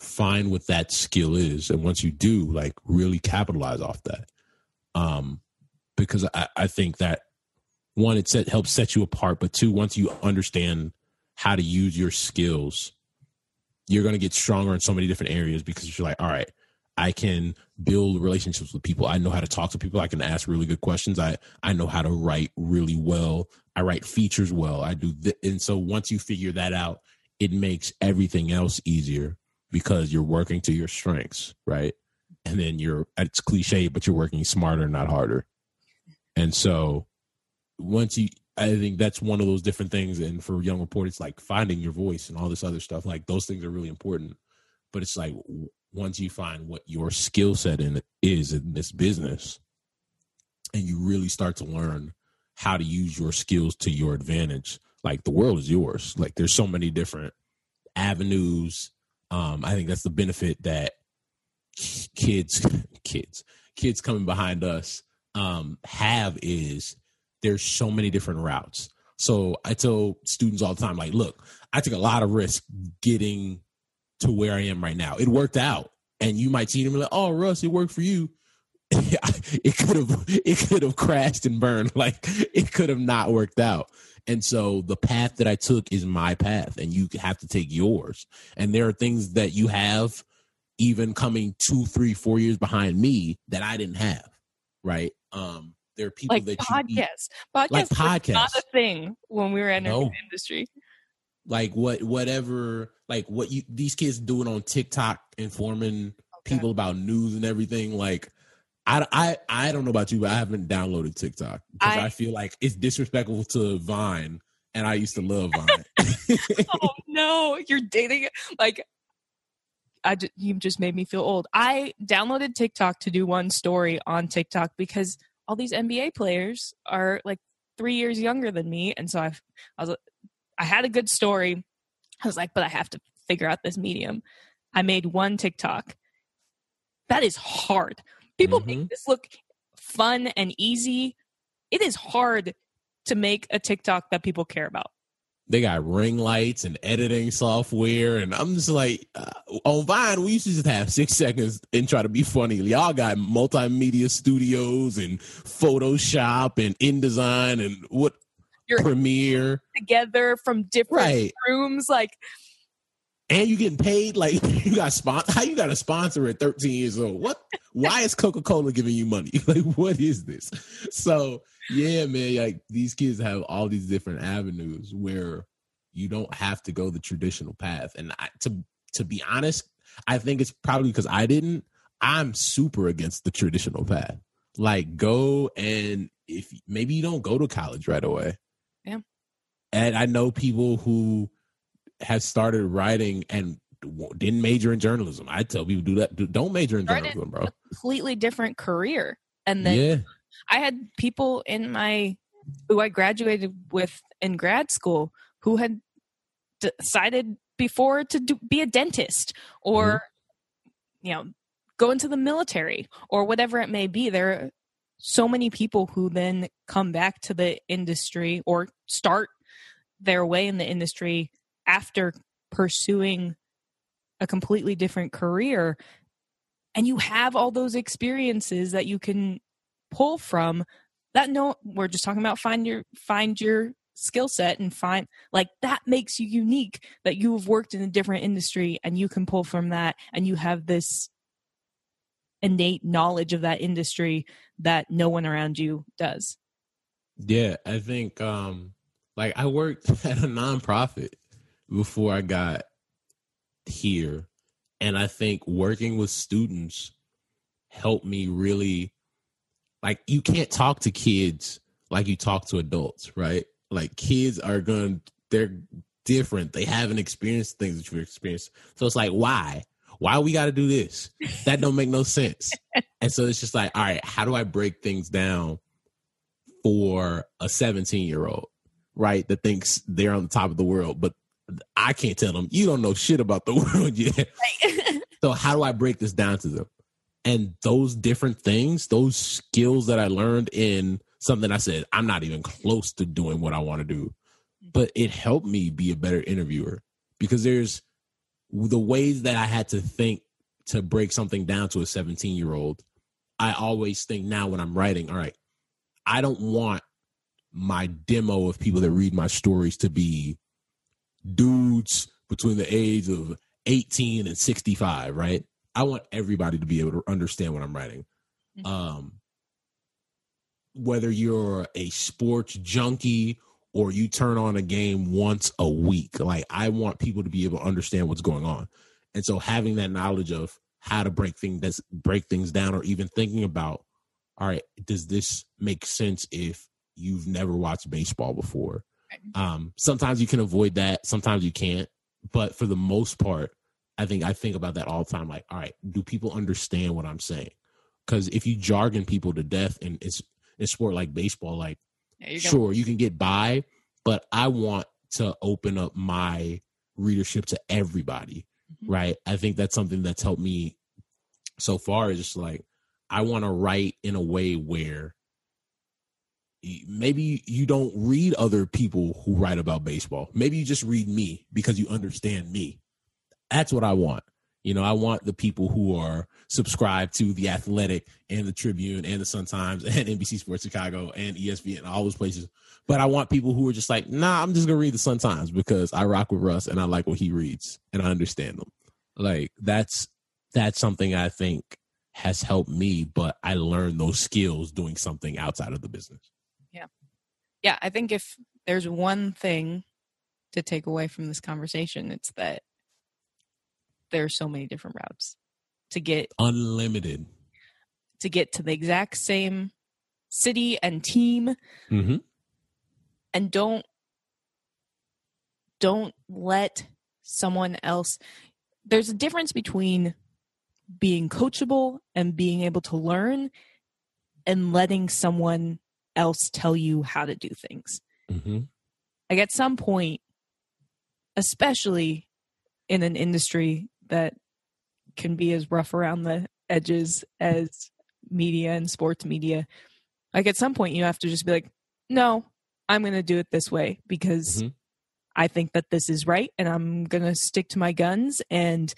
find what that skill is. And once you do, like, really capitalize off that. Um, Because I, I think that, one, it set, helps set you apart. But two, once you understand how to use your skills, you're going to get stronger in so many different areas, because you're like, all right, I can build relationships with people. I know how to talk to people. I can ask really good questions. I, I know how to write really well. I write features well. I do. Th- and so once you figure that out, it makes everything else easier because you're working to your strengths, right? And then you're, it's cliche, but you're working smarter, not harder. And so once you, I think that's one of those different things. And for young reporters, like finding your voice and all this other stuff, like those things are really important. But it's like, once you find what your skill set in is in this business, and you really start to learn how to use your skills to your advantage, like the world is yours. Like, there's so many different avenues. Um, I think that's the benefit that kids, kids, kids coming behind us um, have, is there's so many different routes. So I tell students all the time, like, look, I took a lot of risk getting to where I am right now. It worked out. And you might see them like, oh, Russ, it worked for you. It could have, it could have crashed and burned. Like, it could have not worked out. And so the path that I took is my path, and you have to take yours. And there are things that you have even coming two, three, four years behind me that I didn't have. Right. Um, there are people like that podcasts. You podcasts, like podcasts, not a thing when we were in no. the industry. Like what, whatever, like what you, these kids doing on TikTok, informing okay. people about news and everything. Like, I, I, I don't know about you, but I haven't downloaded TikTok because I, I feel like it's disrespectful to Vine, and I used to love Vine. Oh no, you're dating like. I just, you just made me feel old. I downloaded TikTok to do one story on TikTok because all these N B A players are like three years younger than me. And so I I was, I had a good story. I was like, but I have to figure out this medium. I made one TikTok. That is hard. People mm-hmm. make this look fun and easy. It is hard to make a TikTok that people care about. They got ring lights and editing software. And I'm just like, uh, on Vine, we used to just have six seconds and try to be funny. Y'all got multimedia studios and Photoshop and InDesign and what? You're Premiere. Together from different right. rooms. Like, and you getting paid. Like, you got sponsor. How you got a sponsor at thirteen years old? What? Why is Coca-Cola giving you money? Like, what is this? So yeah, man, like these kids have all these different avenues where you don't have to go the traditional path. And I, to to be honest, I think it's probably because I didn't. I'm super against the traditional path. Like, go, and if maybe you don't go to college right away. Yeah. And I know people who have started writing and didn't major in journalism. I tell people, do that. Don't major in journalism, bro. Completely different career. And then yeah. I had people in my, who I graduated with in grad school who had decided before to do, be a dentist or, mm-hmm. you know, go into the military or whatever it may be. There are so many people who then come back to the industry or start their way in the industry after pursuing a completely different career. And you have all those experiences that you can pull from that. No, we're just talking about find your, find your skill set and find like that makes you unique, that you've worked in a different industry and you can pull from that. And you have this innate knowledge of that industry that no one around you does. Yeah, I think um like I worked at a nonprofit before I got here, and I think working with students helped me really, like, you can't talk to kids like you talk to adults, right? Like, kids are going, they're different. They haven't experienced things that you've experienced. So it's like, why? Why we got to do this? That don't make no sense. And so it's just like, all right, how do I break things down for a seventeen-year-old, right, that thinks they're on the top of the world, but I can't tell them, you don't know shit about the world yet. Right. So how do I break this down to them? And those different things, those skills that I learned in something I said, I'm not even close to doing what I want to do, but it helped me be a better interviewer, because there's the ways that I had to think to break something down to a seventeen-year-old, I always think now when I'm writing, all right, I don't want my demo of people that read my stories to be dudes between the age of eighteen and sixty-five, right? I want everybody to be able to understand what I'm writing. Mm-hmm. Um, whether you're a sports junkie or you turn on a game once a week. Like, I want people to be able to understand what's going on. And so having that knowledge of how to break things, that's break things down, or even thinking about, all right, does this make sense if you've never watched baseball before? Um, sometimes you can avoid that. Sometimes you can't. But for the most part, I think I think about that all the time. Like, all right, do people understand what I'm saying? Because if you jargon people to death in, in, in sport like baseball, like, you sure, you can get by, but I want to open up my readership to everybody, mm-hmm. right? I think that's something that's helped me so far, is just like, I want to write in a way where maybe you don't read other people who write about baseball. Maybe you just read me because you understand me. That's what I want. You know, I want the people who are subscribed to The Athletic and the Tribune and the Sun-Times and N B C Sports Chicago and E S P N and all those places. But I want people who are just like, nah, I'm just going to read the Sun-Times because I rock with Russ and I like what he reads and I understand them. Like, that's that's something I think has helped me, but I learned those skills doing something outside of the business. Yeah. Yeah, I think if there's one thing to take away from this conversation, it's that there are so many different routes to get unlimited, to get to the exact same city and team. Mm-hmm. And don't, don't let someone else. There's a difference between being coachable and being able to learn and letting someone else tell you how to do things. Mm-hmm. Like, at some point, especially in an industry that can be as rough around the edges as media and sports media, like, at some point you have to just be like, no, I'm going to do it this way because mm-hmm. I think that this is right. And I'm going to stick to my guns. And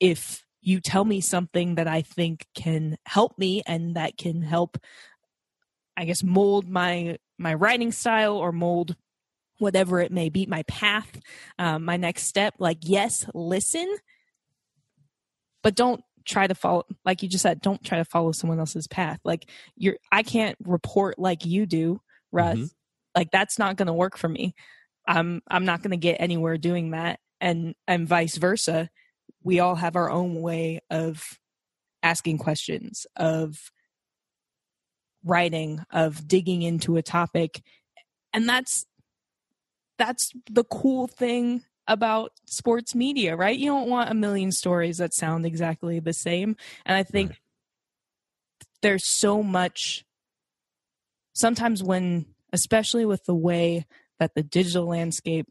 if you tell me something that I think can help me and that can help, I guess, mold my, my writing style or mold whatever it may be, my path, um, my next step, like, yes, listen, but don't try to follow, like you just said, don't try to follow someone else's path. Like you're, I can't report like you do, Russ. Mm-hmm. Like that's not going to work for me. I'm, I'm not going to get anywhere doing that. And, and vice versa. We all have our own way of asking questions, of writing, of digging into a topic. And that's, that's the cool thing about sports media, right? You don't want a million stories that sound exactly the same. And I think right. there's so much, sometimes when, especially with the way that the digital landscape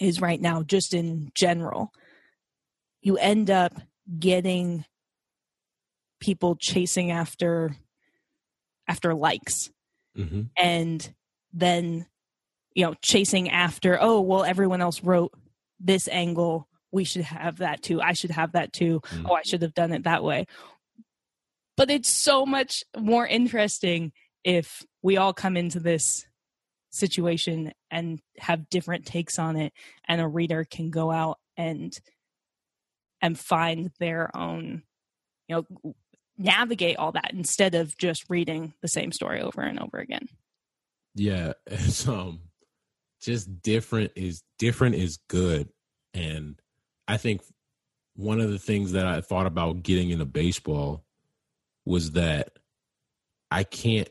is right now, just in general, you end up getting people chasing after, after likes. Mm-hmm. And then, you know, chasing after, oh, well, everyone else wrote this angle. We should have that too. I should have that too. Mm-hmm. Oh, I should have done it that way. But it's so much more interesting if we all come into this situation and have different takes on it, and a reader can go out and and find their own, you know, navigate all that instead of just reading the same story over and over again. Yeah, it's um just different is different is good. And I think one of the things that I thought about getting into baseball was that I can't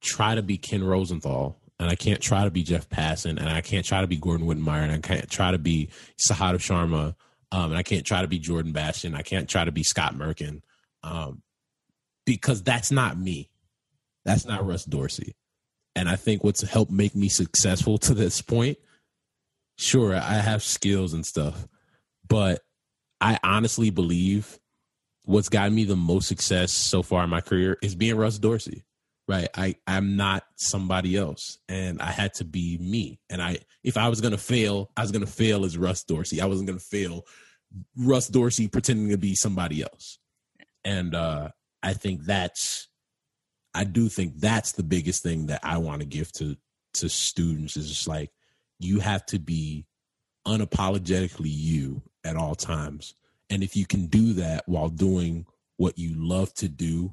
try to be Ken Rosenthal, and I can't try to be Jeff Passan, and I can't try to be Gordon Whitmire, and I can't try to be Sahada Sharma, um, and I can't try to be Jordan Bastion. I can't try to be Scott Merkin, um, because that's not me. That's not Russ Dorsey. And I think what's helped make me successful to this point, sure, I have skills and stuff, but I honestly believe what's gotten me the most success so far in my career is being Russ Dorsey, right? I, I'm not somebody else, and I had to be me. And I, if I was going to fail, I was going to fail as Russ Dorsey. I wasn't going to fail Russ Dorsey pretending to be somebody else. And uh, I think that's, I do think that's the biggest thing that I want to give to, to students is just like, you have to be unapologetically you at all times. And if you can do that while doing what you love to do,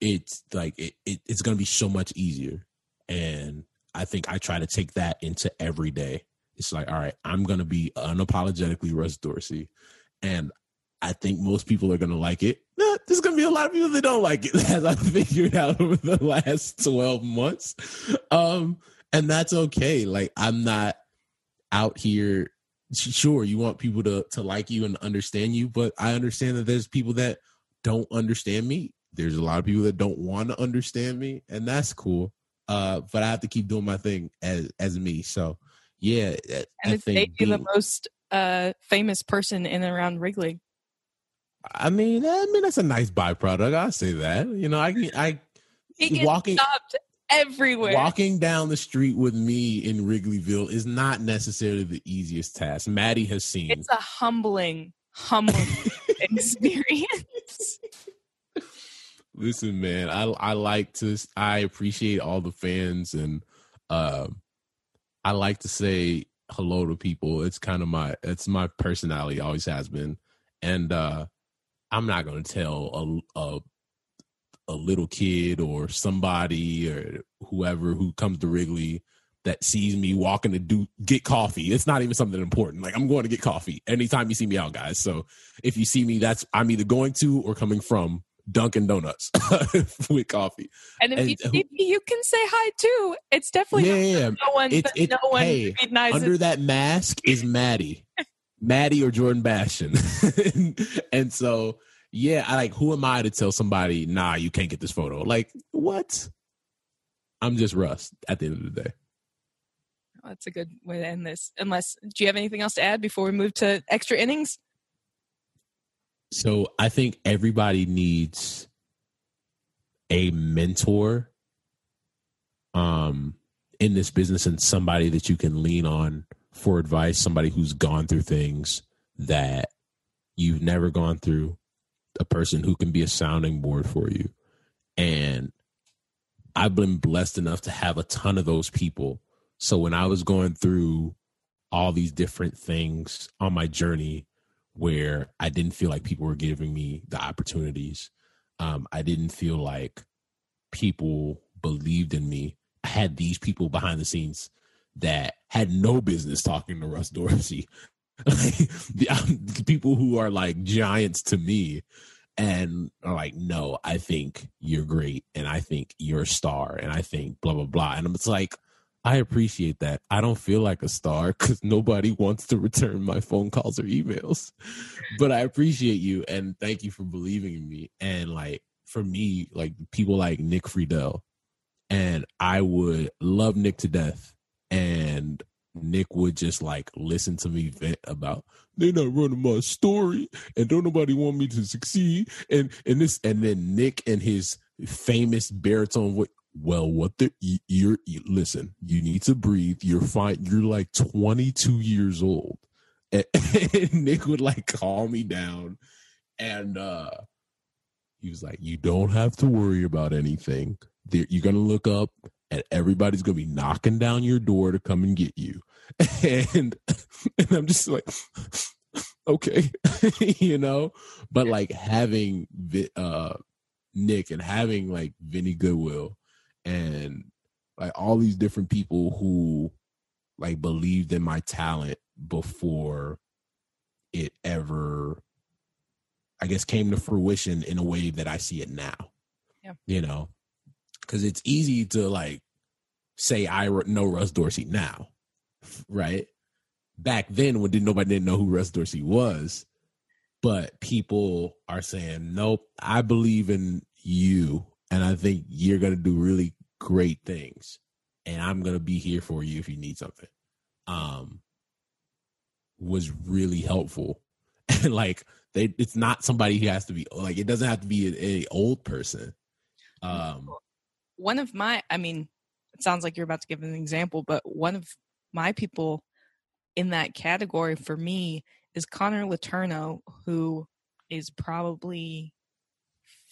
it's like, it, it it's going to be so much easier. And I think I try to take that into every day. It's like, all right, I'm going to be unapologetically Russ Dorsey. And I think most people are going to like it. There's going to be a lot of people that don't like it, as I figured out over the last twelve months. Um, and that's okay. Like, I'm not out here. Sure, you want people to, to like you and understand you, but I understand that there's people that don't understand me. There's a lot of people that don't want to understand me, and that's cool. Uh, but I have to keep doing my thing as, as me. So, yeah. And I it's think maybe the most uh, famous person in and around Wrigley. I mean, I mean that's a nice byproduct. I say that. You know, I can I he gets walking stopped everywhere. Walking down the street with me in Wrigleyville is not necessarily the easiest task. Maddie has seen it's a humbling, humbling experience. Listen, man, I I like to I appreciate all the fans, and um, I like to say hello to people. It's kind of my it's my personality, always has been, and. uh I'm not going to tell a, a a little kid or somebody or whoever who comes to Wrigley that sees me walking to do get coffee. It's not even something important. Like, I'm going to get coffee anytime you see me out, guys. So if you see me, that's I'm either going to or coming from Dunkin' Donuts with coffee. And if, and you, who, if you can say hi too, it's definitely yeah, yeah. no one. It, it, no one hey, under it. That mask is Maddie. Maddie or Jordan Bastion. and, and so, yeah, I like, who am I to tell somebody, nah, you can't get this photo? Like, what? I'm just Russ at the end of the day. Oh, that's a good way to end this. Unless, do you have anything else to add before we move to extra innings? So I think everybody needs a mentor um, in this business, and somebody that you can lean on for advice, somebody who's gone through things that you've never gone through, a person who can be a sounding board for you. And I've been blessed enough to have a ton of those people. So when I was going through all these different things on my journey where I didn't feel like people were giving me the opportunities, um, I didn't feel like people believed in me, I had these people behind the scenes that had no business talking to Russ Dorsey. Like, the, um, the people who are like giants to me and are like, no, I think you're great and I think you're a star and I think blah, blah, blah. And I'm just like, I appreciate that. I don't feel like a star because nobody wants to return my phone calls or emails, but I appreciate you and thank you for believing in me. And like, for me, like people like Nick Friedell, and I would love Nick to death, and Nick would just like listen to me vent about they're not running my story and don't nobody want me to succeed and and this, and then Nick and his famous baritone voice, well, what the you, you're you, listen, you need to breathe, you're fine, you're like twenty-two years old, and, and Nick would like calm me down, and uh he was like, you don't have to worry about anything, you're gonna look up and everybody's going to be knocking down your door to come and get you. And, and I'm just like, okay, you know, but like having uh, Nick and having like Vinny Goodwill and like all these different people who like believed in my talent before it ever, I guess, came to fruition in a way that I see it now, yeah. You know? Because it's easy to, like, say I know Russ Dorsey now, right? Back then, when didn't, nobody didn't know who Russ Dorsey was, but people are saying, nope, I believe in you, and I think you're going to do really great things, and I'm going to be here for you if you need something, um, was really helpful. And, like, they, it's not somebody who has to be, like, it doesn't have to be an old person. Um One of my, I mean, it sounds like you're about to give an example, but one of my people in that category for me is Connor Letourneau, who is probably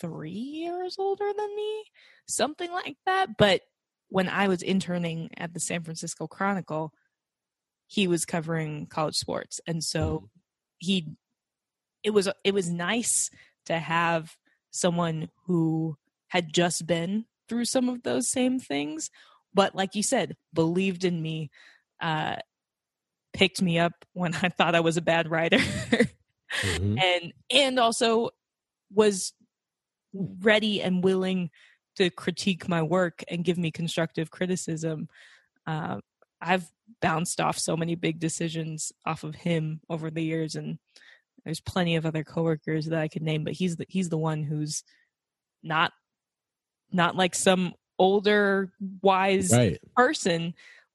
three years older than me, something like that. But when I was interning at the San Francisco Chronicle, he was covering college sports. And so he, it was, it was nice to have someone who had just been through some of those same things, but like you said, believed in me, uh, picked me up when I thought I was a bad writer, mm-hmm. and and also was ready and willing to critique my work and give me constructive criticism. Uh, I've bounced off so many big decisions off of him over the years, and there's plenty of other coworkers that I could name, but he's the, he's the one who's not. Not like some older, wise right. person,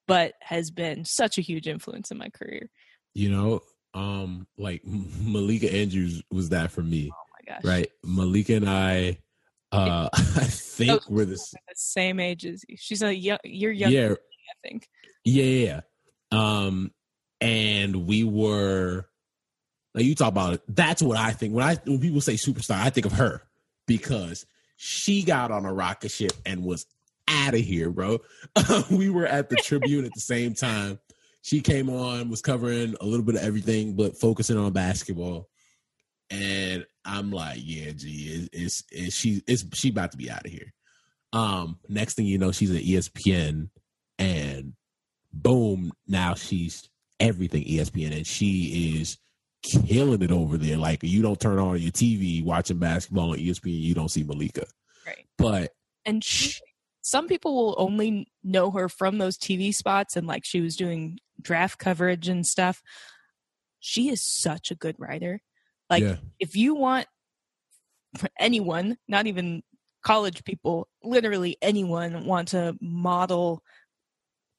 but has been such a huge influence in my career. You know, um, like Malika Andrews was that for me. Oh my gosh! Right, Malika and I, uh, I think so, we're the, the same ages. She's a young, you're younger. Yeah, than me, I think. Yeah, yeah. Um, and we were. Like you talk about it. That's what I think when I when people say superstar, I think of her because. She got on a rocket ship and was out of here, bro. We were at the Tribune at the same time. She came on, was covering a little bit of everything, but focusing on basketball. And I'm like, yeah, gee, it's, it's, it's she it's she about to be out of here. Um, next thing you know, she's at E S P N, and boom, now she's everything E S P N, and she is. Killing it over there. Like, you don't turn on your T V watching basketball on E S P N, you don't see Malika. Right. But and she, some people will only know her from those T V spots, and like she was doing draft coverage and stuff. She is such a good writer. Like yeah. If you want anyone, not even college people, literally anyone want to model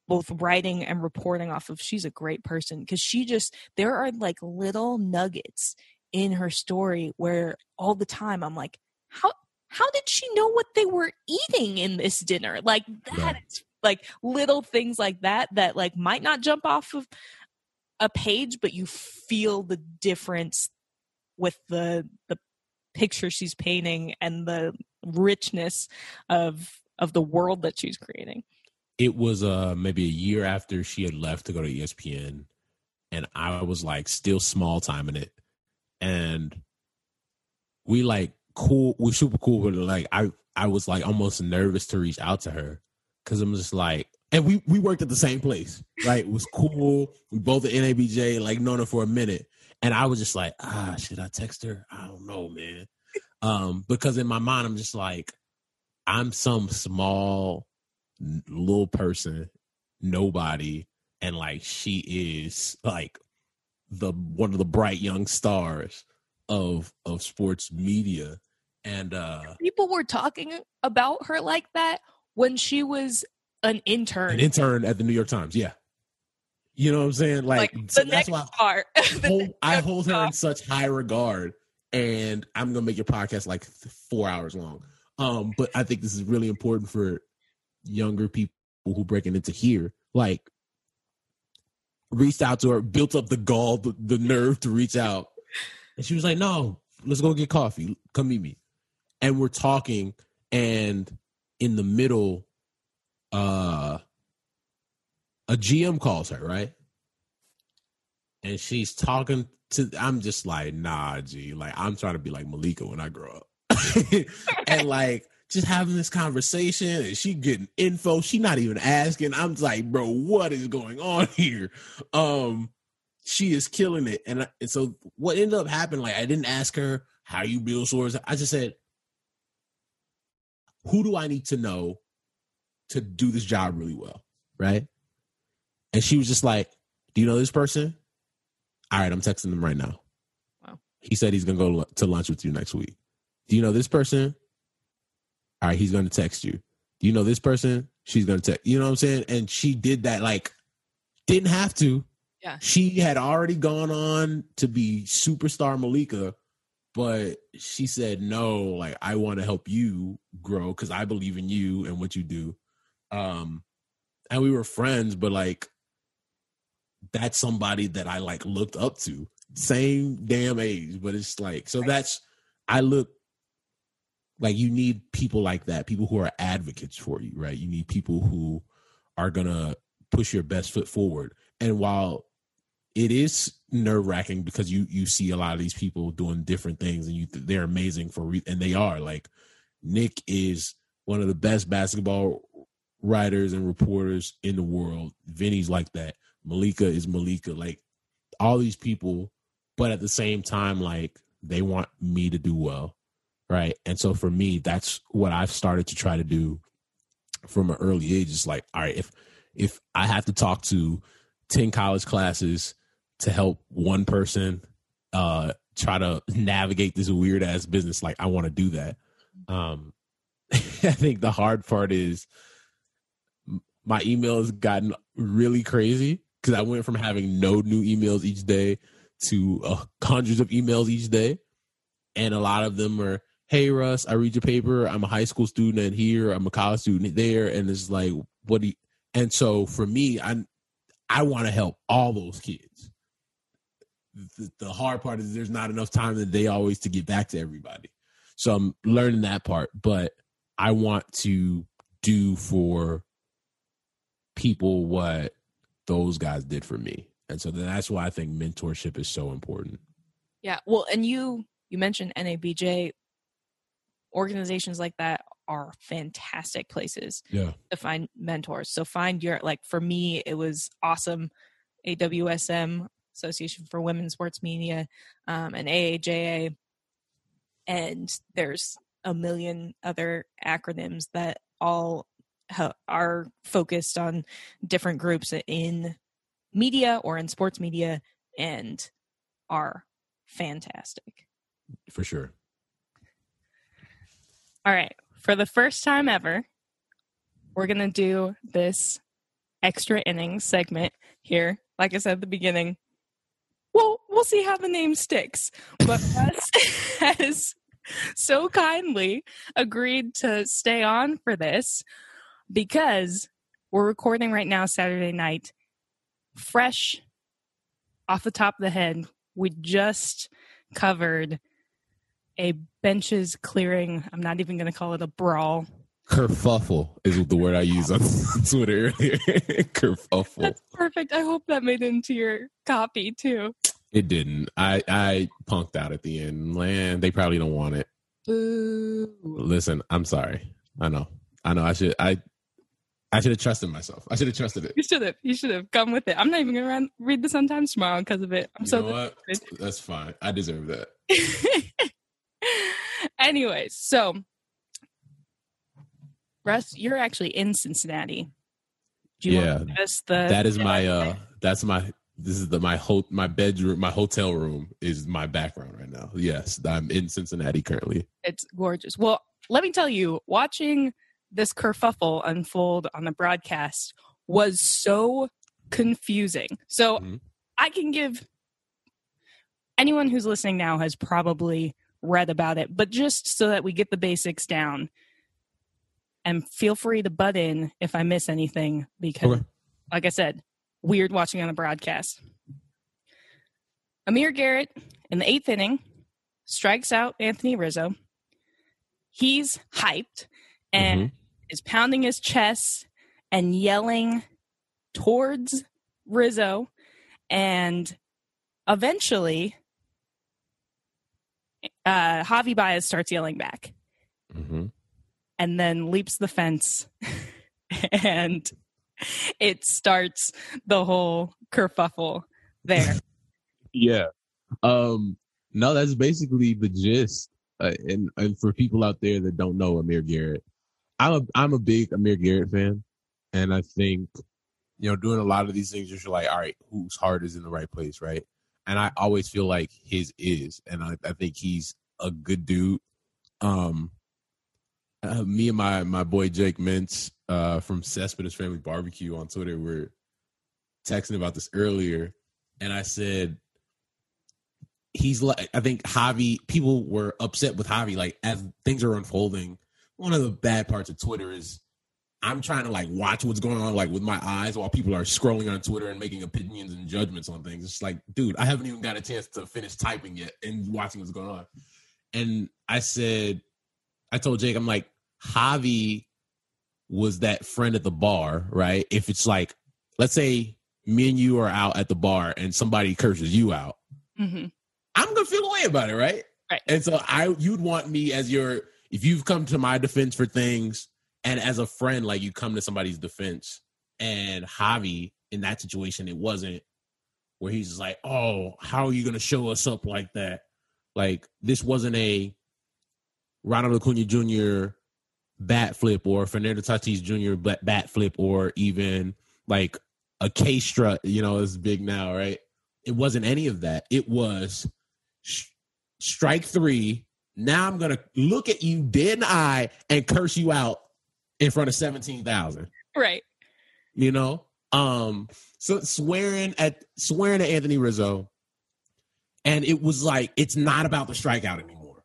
both writing and reporting off of, she's a great person because she just, there are like little nuggets in her story where all the time I'm like, how how did she know what they were eating in this dinner? Like that, right. Is like little things like that that like might not jump off of a page, but you feel the difference with the the picture she's painting and the richness of of the world that she's creating. it was uh, maybe a year after she had left to go to E S P N, and I was like still small timing it, and we like cool, we super cool with it. Like I, I was like almost nervous to reach out to her because I'm just like, and we we worked at the same place, right? It was cool. We both at N A B J, like known her for a minute, and I was just like, ah, should I text her? I don't know, man, um, because in my mind I'm just like, I'm some small little person, nobody, and like she is like the one of the bright young stars of of sports media, and uh people were talking about her like that when she was an intern an intern at the New York Times. Yeah, you know what I'm saying? Like, like so the that's next why part I hold, I hold her in such high regard, and I'm gonna make your podcast like four hours long, um but I think this is really important for younger people who breaking into here. Like, reached out to her, built up the gall, the, the nerve to reach out, and she was like, no, let's go get coffee, come meet me. And we're talking, and in the middle uh a G M calls her, right? And she's talking to, I'm just like, nah, G, like I'm trying to be like Malika when I grow up. And like just having this conversation, and she getting info. She not even asking. I'm like, bro, what is going on here? Um, she is killing it. And, I, and so what ended up happening, like I didn't ask her how you build stores. I just said, who do I need to know to do this job really well, right? And she was just like, do you know this person? All right, I'm texting them right now. Wow. He said he's going to go to lunch with you next week. Do you know this person? All right, he's going to text you. Do you know this person? She's going to text. You know what I'm saying? And she did that, like, didn't have to. Yeah. She had already gone on to be superstar Malika, but she said, no, like, I want to help you grow because I believe in you and what you do. Um, and we were friends, but, like, that's somebody that I, like, looked up to. Same damn age, but it's like, so that's, I look, like, you need people like that, people who are advocates for you, right? You need people who are going to push your best foot forward. And while it is nerve-wracking because you you see a lot of these people doing different things, and you they're amazing for re- and they are. Like, Nick is one of the best basketball writers and reporters in the world. Vinny's like that. Malika is Malika. Like, all these people, but at the same time, like, they want me to do well. Right. And so for me, that's what I've started to try to do from an early age. It's like, all right, if if I have to talk to ten college classes to help one person uh, try to navigate this weird ass business, like I want to do that. Um, I think the hard part is my email has gotten really crazy because I went from having no new emails each day to uh, hundreds of emails each day. And a lot of them are, hey, Russ, I read your paper. I'm a high school student and here. I'm a college student there. And it's like, what do you? And so for me, I I want to help all those kids. The, the hard part is there's not enough time in the day always to get back to everybody. So I'm learning that part. But I want to do for people what those guys did for me. And so that's why I think mentorship is so important. Yeah. Well, and you you mentioned N A B J. Organizations like that are fantastic places yeah. to find mentors. So find your, like for me, it was awesome. A W S M, Association for Women's Sports Media, um, and A A J A. And there's a million other acronyms that all ha- are focused on different groups in media or in sports media and are fantastic. For sure. All right. For the first time ever, we're going to do this extra innings segment here. Like I said at the beginning, well, we'll see how the name sticks. But Russ has so kindly agreed to stay on for this because we're recording right now Saturday night. Fresh off the top of the head, we just covered a benches clearing, I'm not even going to call it a brawl, Kerfuffle is the word I used on Twitter earlier. Kerfuffle. That's perfect. I hope that made it into your copy too. It didn't. I, I punked out at the end. Man, they probably don't want it. Ooh. Listen, I'm sorry. I know. I know. I should. I. I should have trusted myself. I should have trusted it. You should have. You should have come with it. I'm not even gonna re- read the Sun-Times tomorrow because of it. I'm you so. Know what? That's fine. I deserve that. Anyways, so Russ, you're actually in Cincinnati. Do you yeah, want to give us the? That is my. Uh, that's my. This is the my ho- my bedroom, my hotel room is my background right now. Yes, I'm in Cincinnati currently. It's gorgeous. Well, let me tell you, watching this kerfuffle unfold on the broadcast was so confusing. So mm-hmm. I can give anyone who's listening now has probably read about it, but just so that we get the basics down, and feel free to butt in if I miss anything because, okay. like I said, weird watching on a broadcast. Amir Garrett in the eighth inning strikes out Anthony Rizzo. He's hyped and mm-hmm. is pounding his chest and yelling towards Rizzo. And eventually, uh, Javi Baez starts yelling back mm-hmm. and then leaps the fence and it starts the whole kerfuffle there. yeah. Um, no, that's basically the gist. Uh, and, and for people out there that don't know Amir Garrett, I'm a, I'm a big Amir Garrett fan. And I think, you know, doing a lot of these things, you're like, all right, whose heart is in the right place, right? And I always feel like his is. And I, I think he's a good dude. Um, uh, me and my, my boy Jake Mintz, Uh, from Cespedes Family Barbecue on Twitter, we're texting about this earlier, and I said, he's like, I think Javi, people were upset with Javi, like, as things are unfolding. One of the bad parts of Twitter is I'm trying to, like, watch what's going on, like, with my eyes while people are scrolling on Twitter and making opinions and judgments on things. It's like, dude, I haven't even got a chance to finish typing yet and watching what's going on. And I said, I told Jake, I'm like, Javi was that friend at the bar, right? If it's like, let's say me and you are out at the bar and somebody curses you out, mm-hmm. I'm gonna feel away about it, right? Right. And so I, you'd want me as your, if you've come to my defense for things, and as a friend, like you come to somebody's defense. And Javi, in that situation, it wasn't where he's just like, oh, how are you gonna show us up like that? Like this wasn't a Ronald Acuna Junior bat flip or Fernando Tatis Junior bat flip or even like a K strut, you know, is big now, right? It wasn't any of that. It was sh- strike three. Now I'm going to look at you dead in the eye and curse you out in front of seventeen thousand. Right. You know, um, so swearing at swearing at Anthony Rizzo. And it was like, it's not about the strikeout anymore.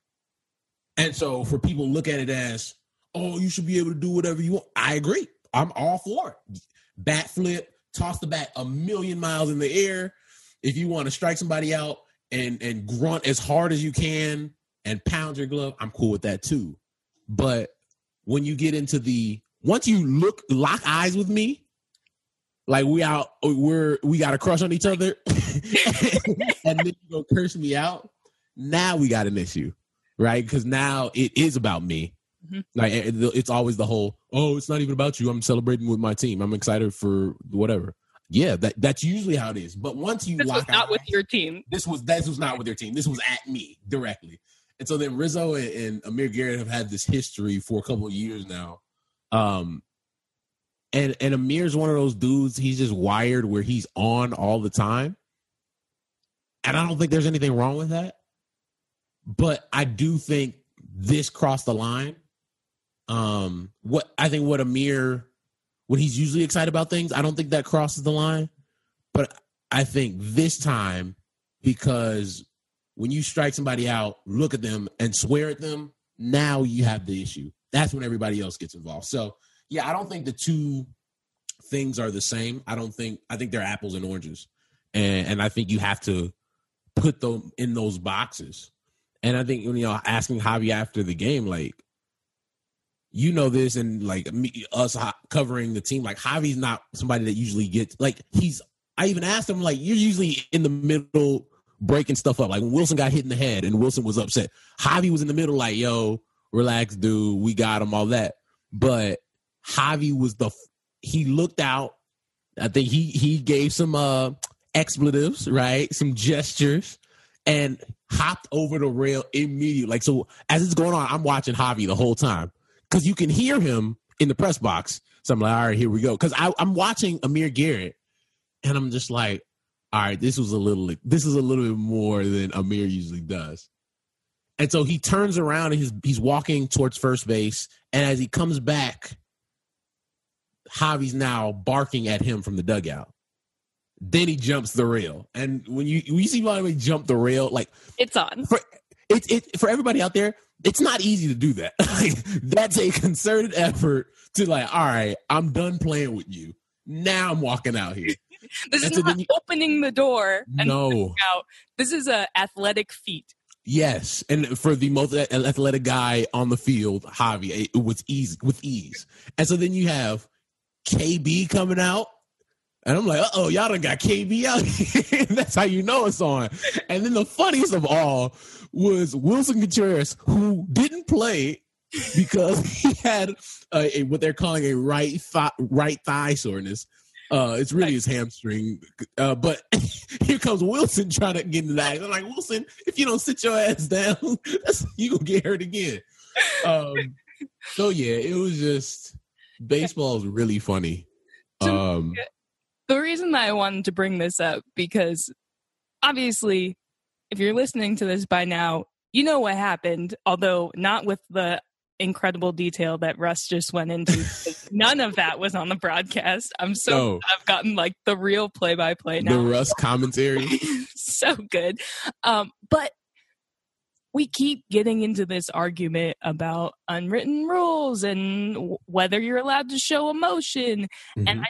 And so for people look at it as, oh, you should be able to do whatever you want. I agree. I'm all for it. Bat flip, toss the bat a million miles in the air. If you want to strike somebody out and, and grunt as hard as you can and pound your glove, I'm cool with that too. But when you get into the, once you look, lock eyes with me, like we out, we're, we got a crush on each other and then you go curse me out. Now we got an issue, right? Because now it is about me. Mm-hmm. Like it's always the whole, oh, it's not even about you. I'm celebrating with my team. I'm excited for whatever. Yeah, that that's usually how it is. But once you this lock was not eyes, with your team. This was this was not with your team. This was at me directly. And so then Rizzo and, and Amir Garrett have had this history for a couple of years now. Um, and and Amir's one of those dudes. He's just wired where he's on all the time. And I don't think there's anything wrong with that. But I do think this crossed the line. Um, what I think what Amir, what he's usually excited about things, I don't think that crosses the line. But I think this time, because when you strike somebody out, look at them and swear at them, now you have the issue. That's when everybody else gets involved. So, yeah, I don't think the two things are the same. I don't think, I think they're apples and oranges. And, and I think you have to put them in those boxes. And I think, you know, asking Javi after the game, like, you know this, and like me, us covering the team, like Javi's not somebody that usually gets like he's. I even asked him, like, you're usually in the middle breaking stuff up. Like when Wilson got hit in the head and Wilson was upset, Javi was in the middle, like, yo, relax, dude, we got him, all that. But Javi was the he looked out. I think he he gave some uh, expletives, right? Some gestures, and hopped over the rail immediately. Like, so as it's going on, I'm watching Javi the whole time because you can hear him in the press box. So I'm like, all right, here we go. Because I'm watching Amir Garrett, and I'm just like, all right, this was a little, this is a little bit more than Amir usually does. And so he turns around and he's he's walking towards first base, and as he comes back, Javi's now barking at him from the dugout. Then he jumps the rail, and when you when you see anybody jump the rail, like it's on. For, it, it for everybody out there, it's not easy to do that. Like, that's a concerted effort to like, all right, I'm done playing with you. Now I'm walking out here. This and is so not you, opening the door. And no, out. This is an athletic feat. Yes, and for the most athletic guy on the field, Javi, it was easy with ease. And so then you have K B coming out, and I'm like, uh oh, y'all done got K B out here. That's how you know it's on. And then the funniest of all was Wilson Contreras, who didn't play because he had uh, a, what they're calling a right thigh, right thigh soreness. Uh, it's really his hamstring. Uh, but here comes Wilson trying to get into that. I'm like, Wilson, if you don't sit your ass down, you gonna get hurt again. Um, so yeah, it was just baseball is really funny. Um, the reason that I wanted to bring this up because obviously, if you're listening to this by now, you know what happened. Although not with the incredible detail that Russ just went into. None of that was on the broadcast. I'm so no. I've gotten like the real play-by-play now. The Russ commentary. So good. Um, but we keep getting into this argument about unwritten rules and w- whether you're allowed to show emotion. Mm-hmm. And I,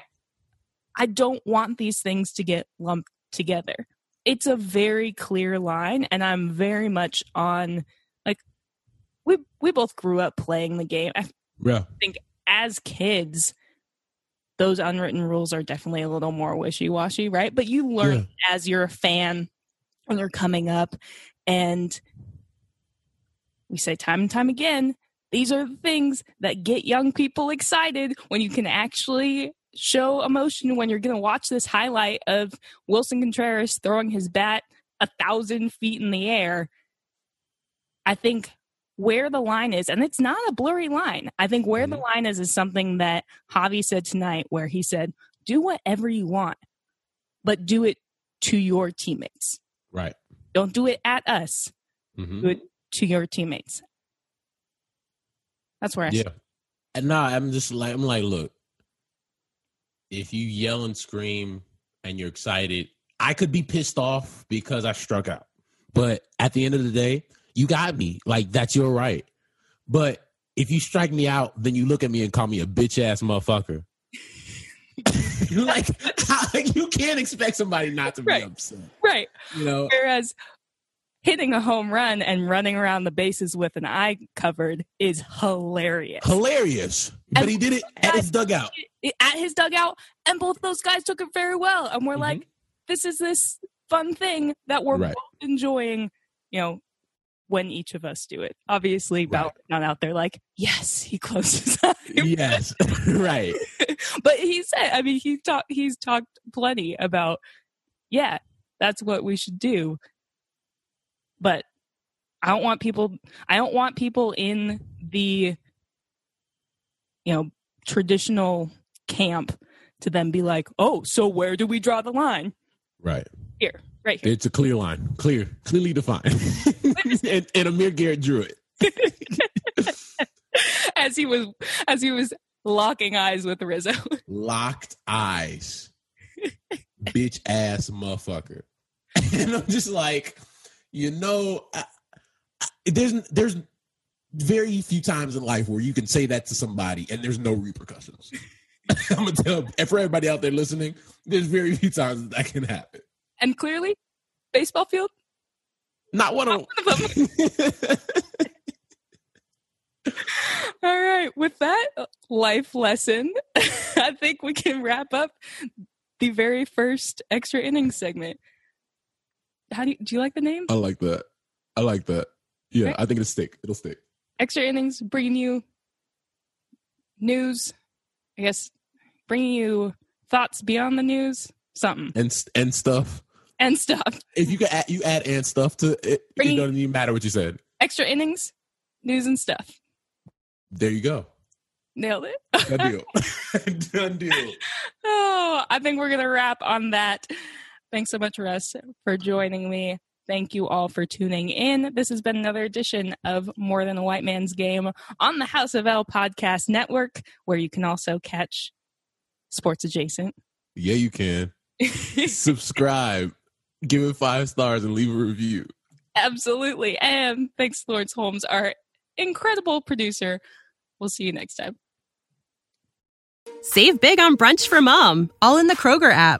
I don't want these things to get lumped together. It's a very clear line, and I'm very much on like we we both grew up playing the game. I yeah. think as kids, those unwritten rules are definitely a little more wishy-washy, right? But you learn yeah. as you're a fan when you're coming up, and we say time and time again, these are the things that get young people excited when you can actually show emotion, when you're going to watch this highlight of Wilson Contreras throwing his bat a thousand feet in the air. I think where the line is, and it's not a blurry line. I think where mm-hmm. the line is is something that Javi said tonight, where he said, do whatever you want, but do it to your teammates. Right. Don't do it at us. Mm-hmm. Do it to your teammates. That's where I yeah. And no, I'm just like, I'm like, look, if you yell and scream and you're excited, I could be pissed off because I struck out. But at the end of the day, you got me. Like, that's your right. But if you strike me out, then you look at me and call me a bitch-ass motherfucker. Like, how, you can't expect somebody not to right. be upset. Right. You know? Whereas hitting a home run and running around the bases with an eye covered is hilarious. Hilarious. But and he did it at his dugout. At his dugout. And both those guys took it very well. And we're mm-hmm. like, this is this fun thing that we're right. both enjoying, you know, when each of us do it. Obviously, right. Ballard's not out there like, yes, he closes his eyes. Yes, right. But he said, I mean, he talked. he's talked plenty about, yeah, that's what we should do. But I don't want people, I don't want people in the, you know, traditional camp to then be like, oh, so where do we draw the line? Right. Here. Right here. It's a clear line, clear, clearly defined. and, and Amir Garrett drew it as he was as he was locking eyes with Rizzo. Locked eyes, bitch ass motherfucker. And I'm just like, you know, I, I, there's there's very few times in life where you can say that to somebody and there's no repercussions. I'm gonna tell for everybody out there listening, there's very few times that can happen. And clearly, baseball field? Not one, Not of, one of them. All right. With that life lesson, I think we can wrap up the very first extra innings segment. How do you, do you like the name? I like that. I like that. Yeah, right. I think it'll stick. It'll stick. Extra innings, bringing you news, I guess, bringing you thoughts beyond the news, something. And and stuff. And stuff. If you add, you add and stuff to it, bringing, it doesn't even matter what you said. Extra innings, news and stuff. There you go. Nailed it. Done deal. Done deal. Oh, I think we're going to wrap on that. Thanks so much, Russ, for joining me. Thank you all for tuning in. This has been another edition of More Than a White Man's Game on the House of L Podcast Network, where you can also catch Sports Adjacent. Yeah, you can. Subscribe, give it five stars, and leave a review. Absolutely. And thanks, Lawrence Holmes, our incredible producer. We'll see you next time. Save big on brunch for mom, all in the Kroger app.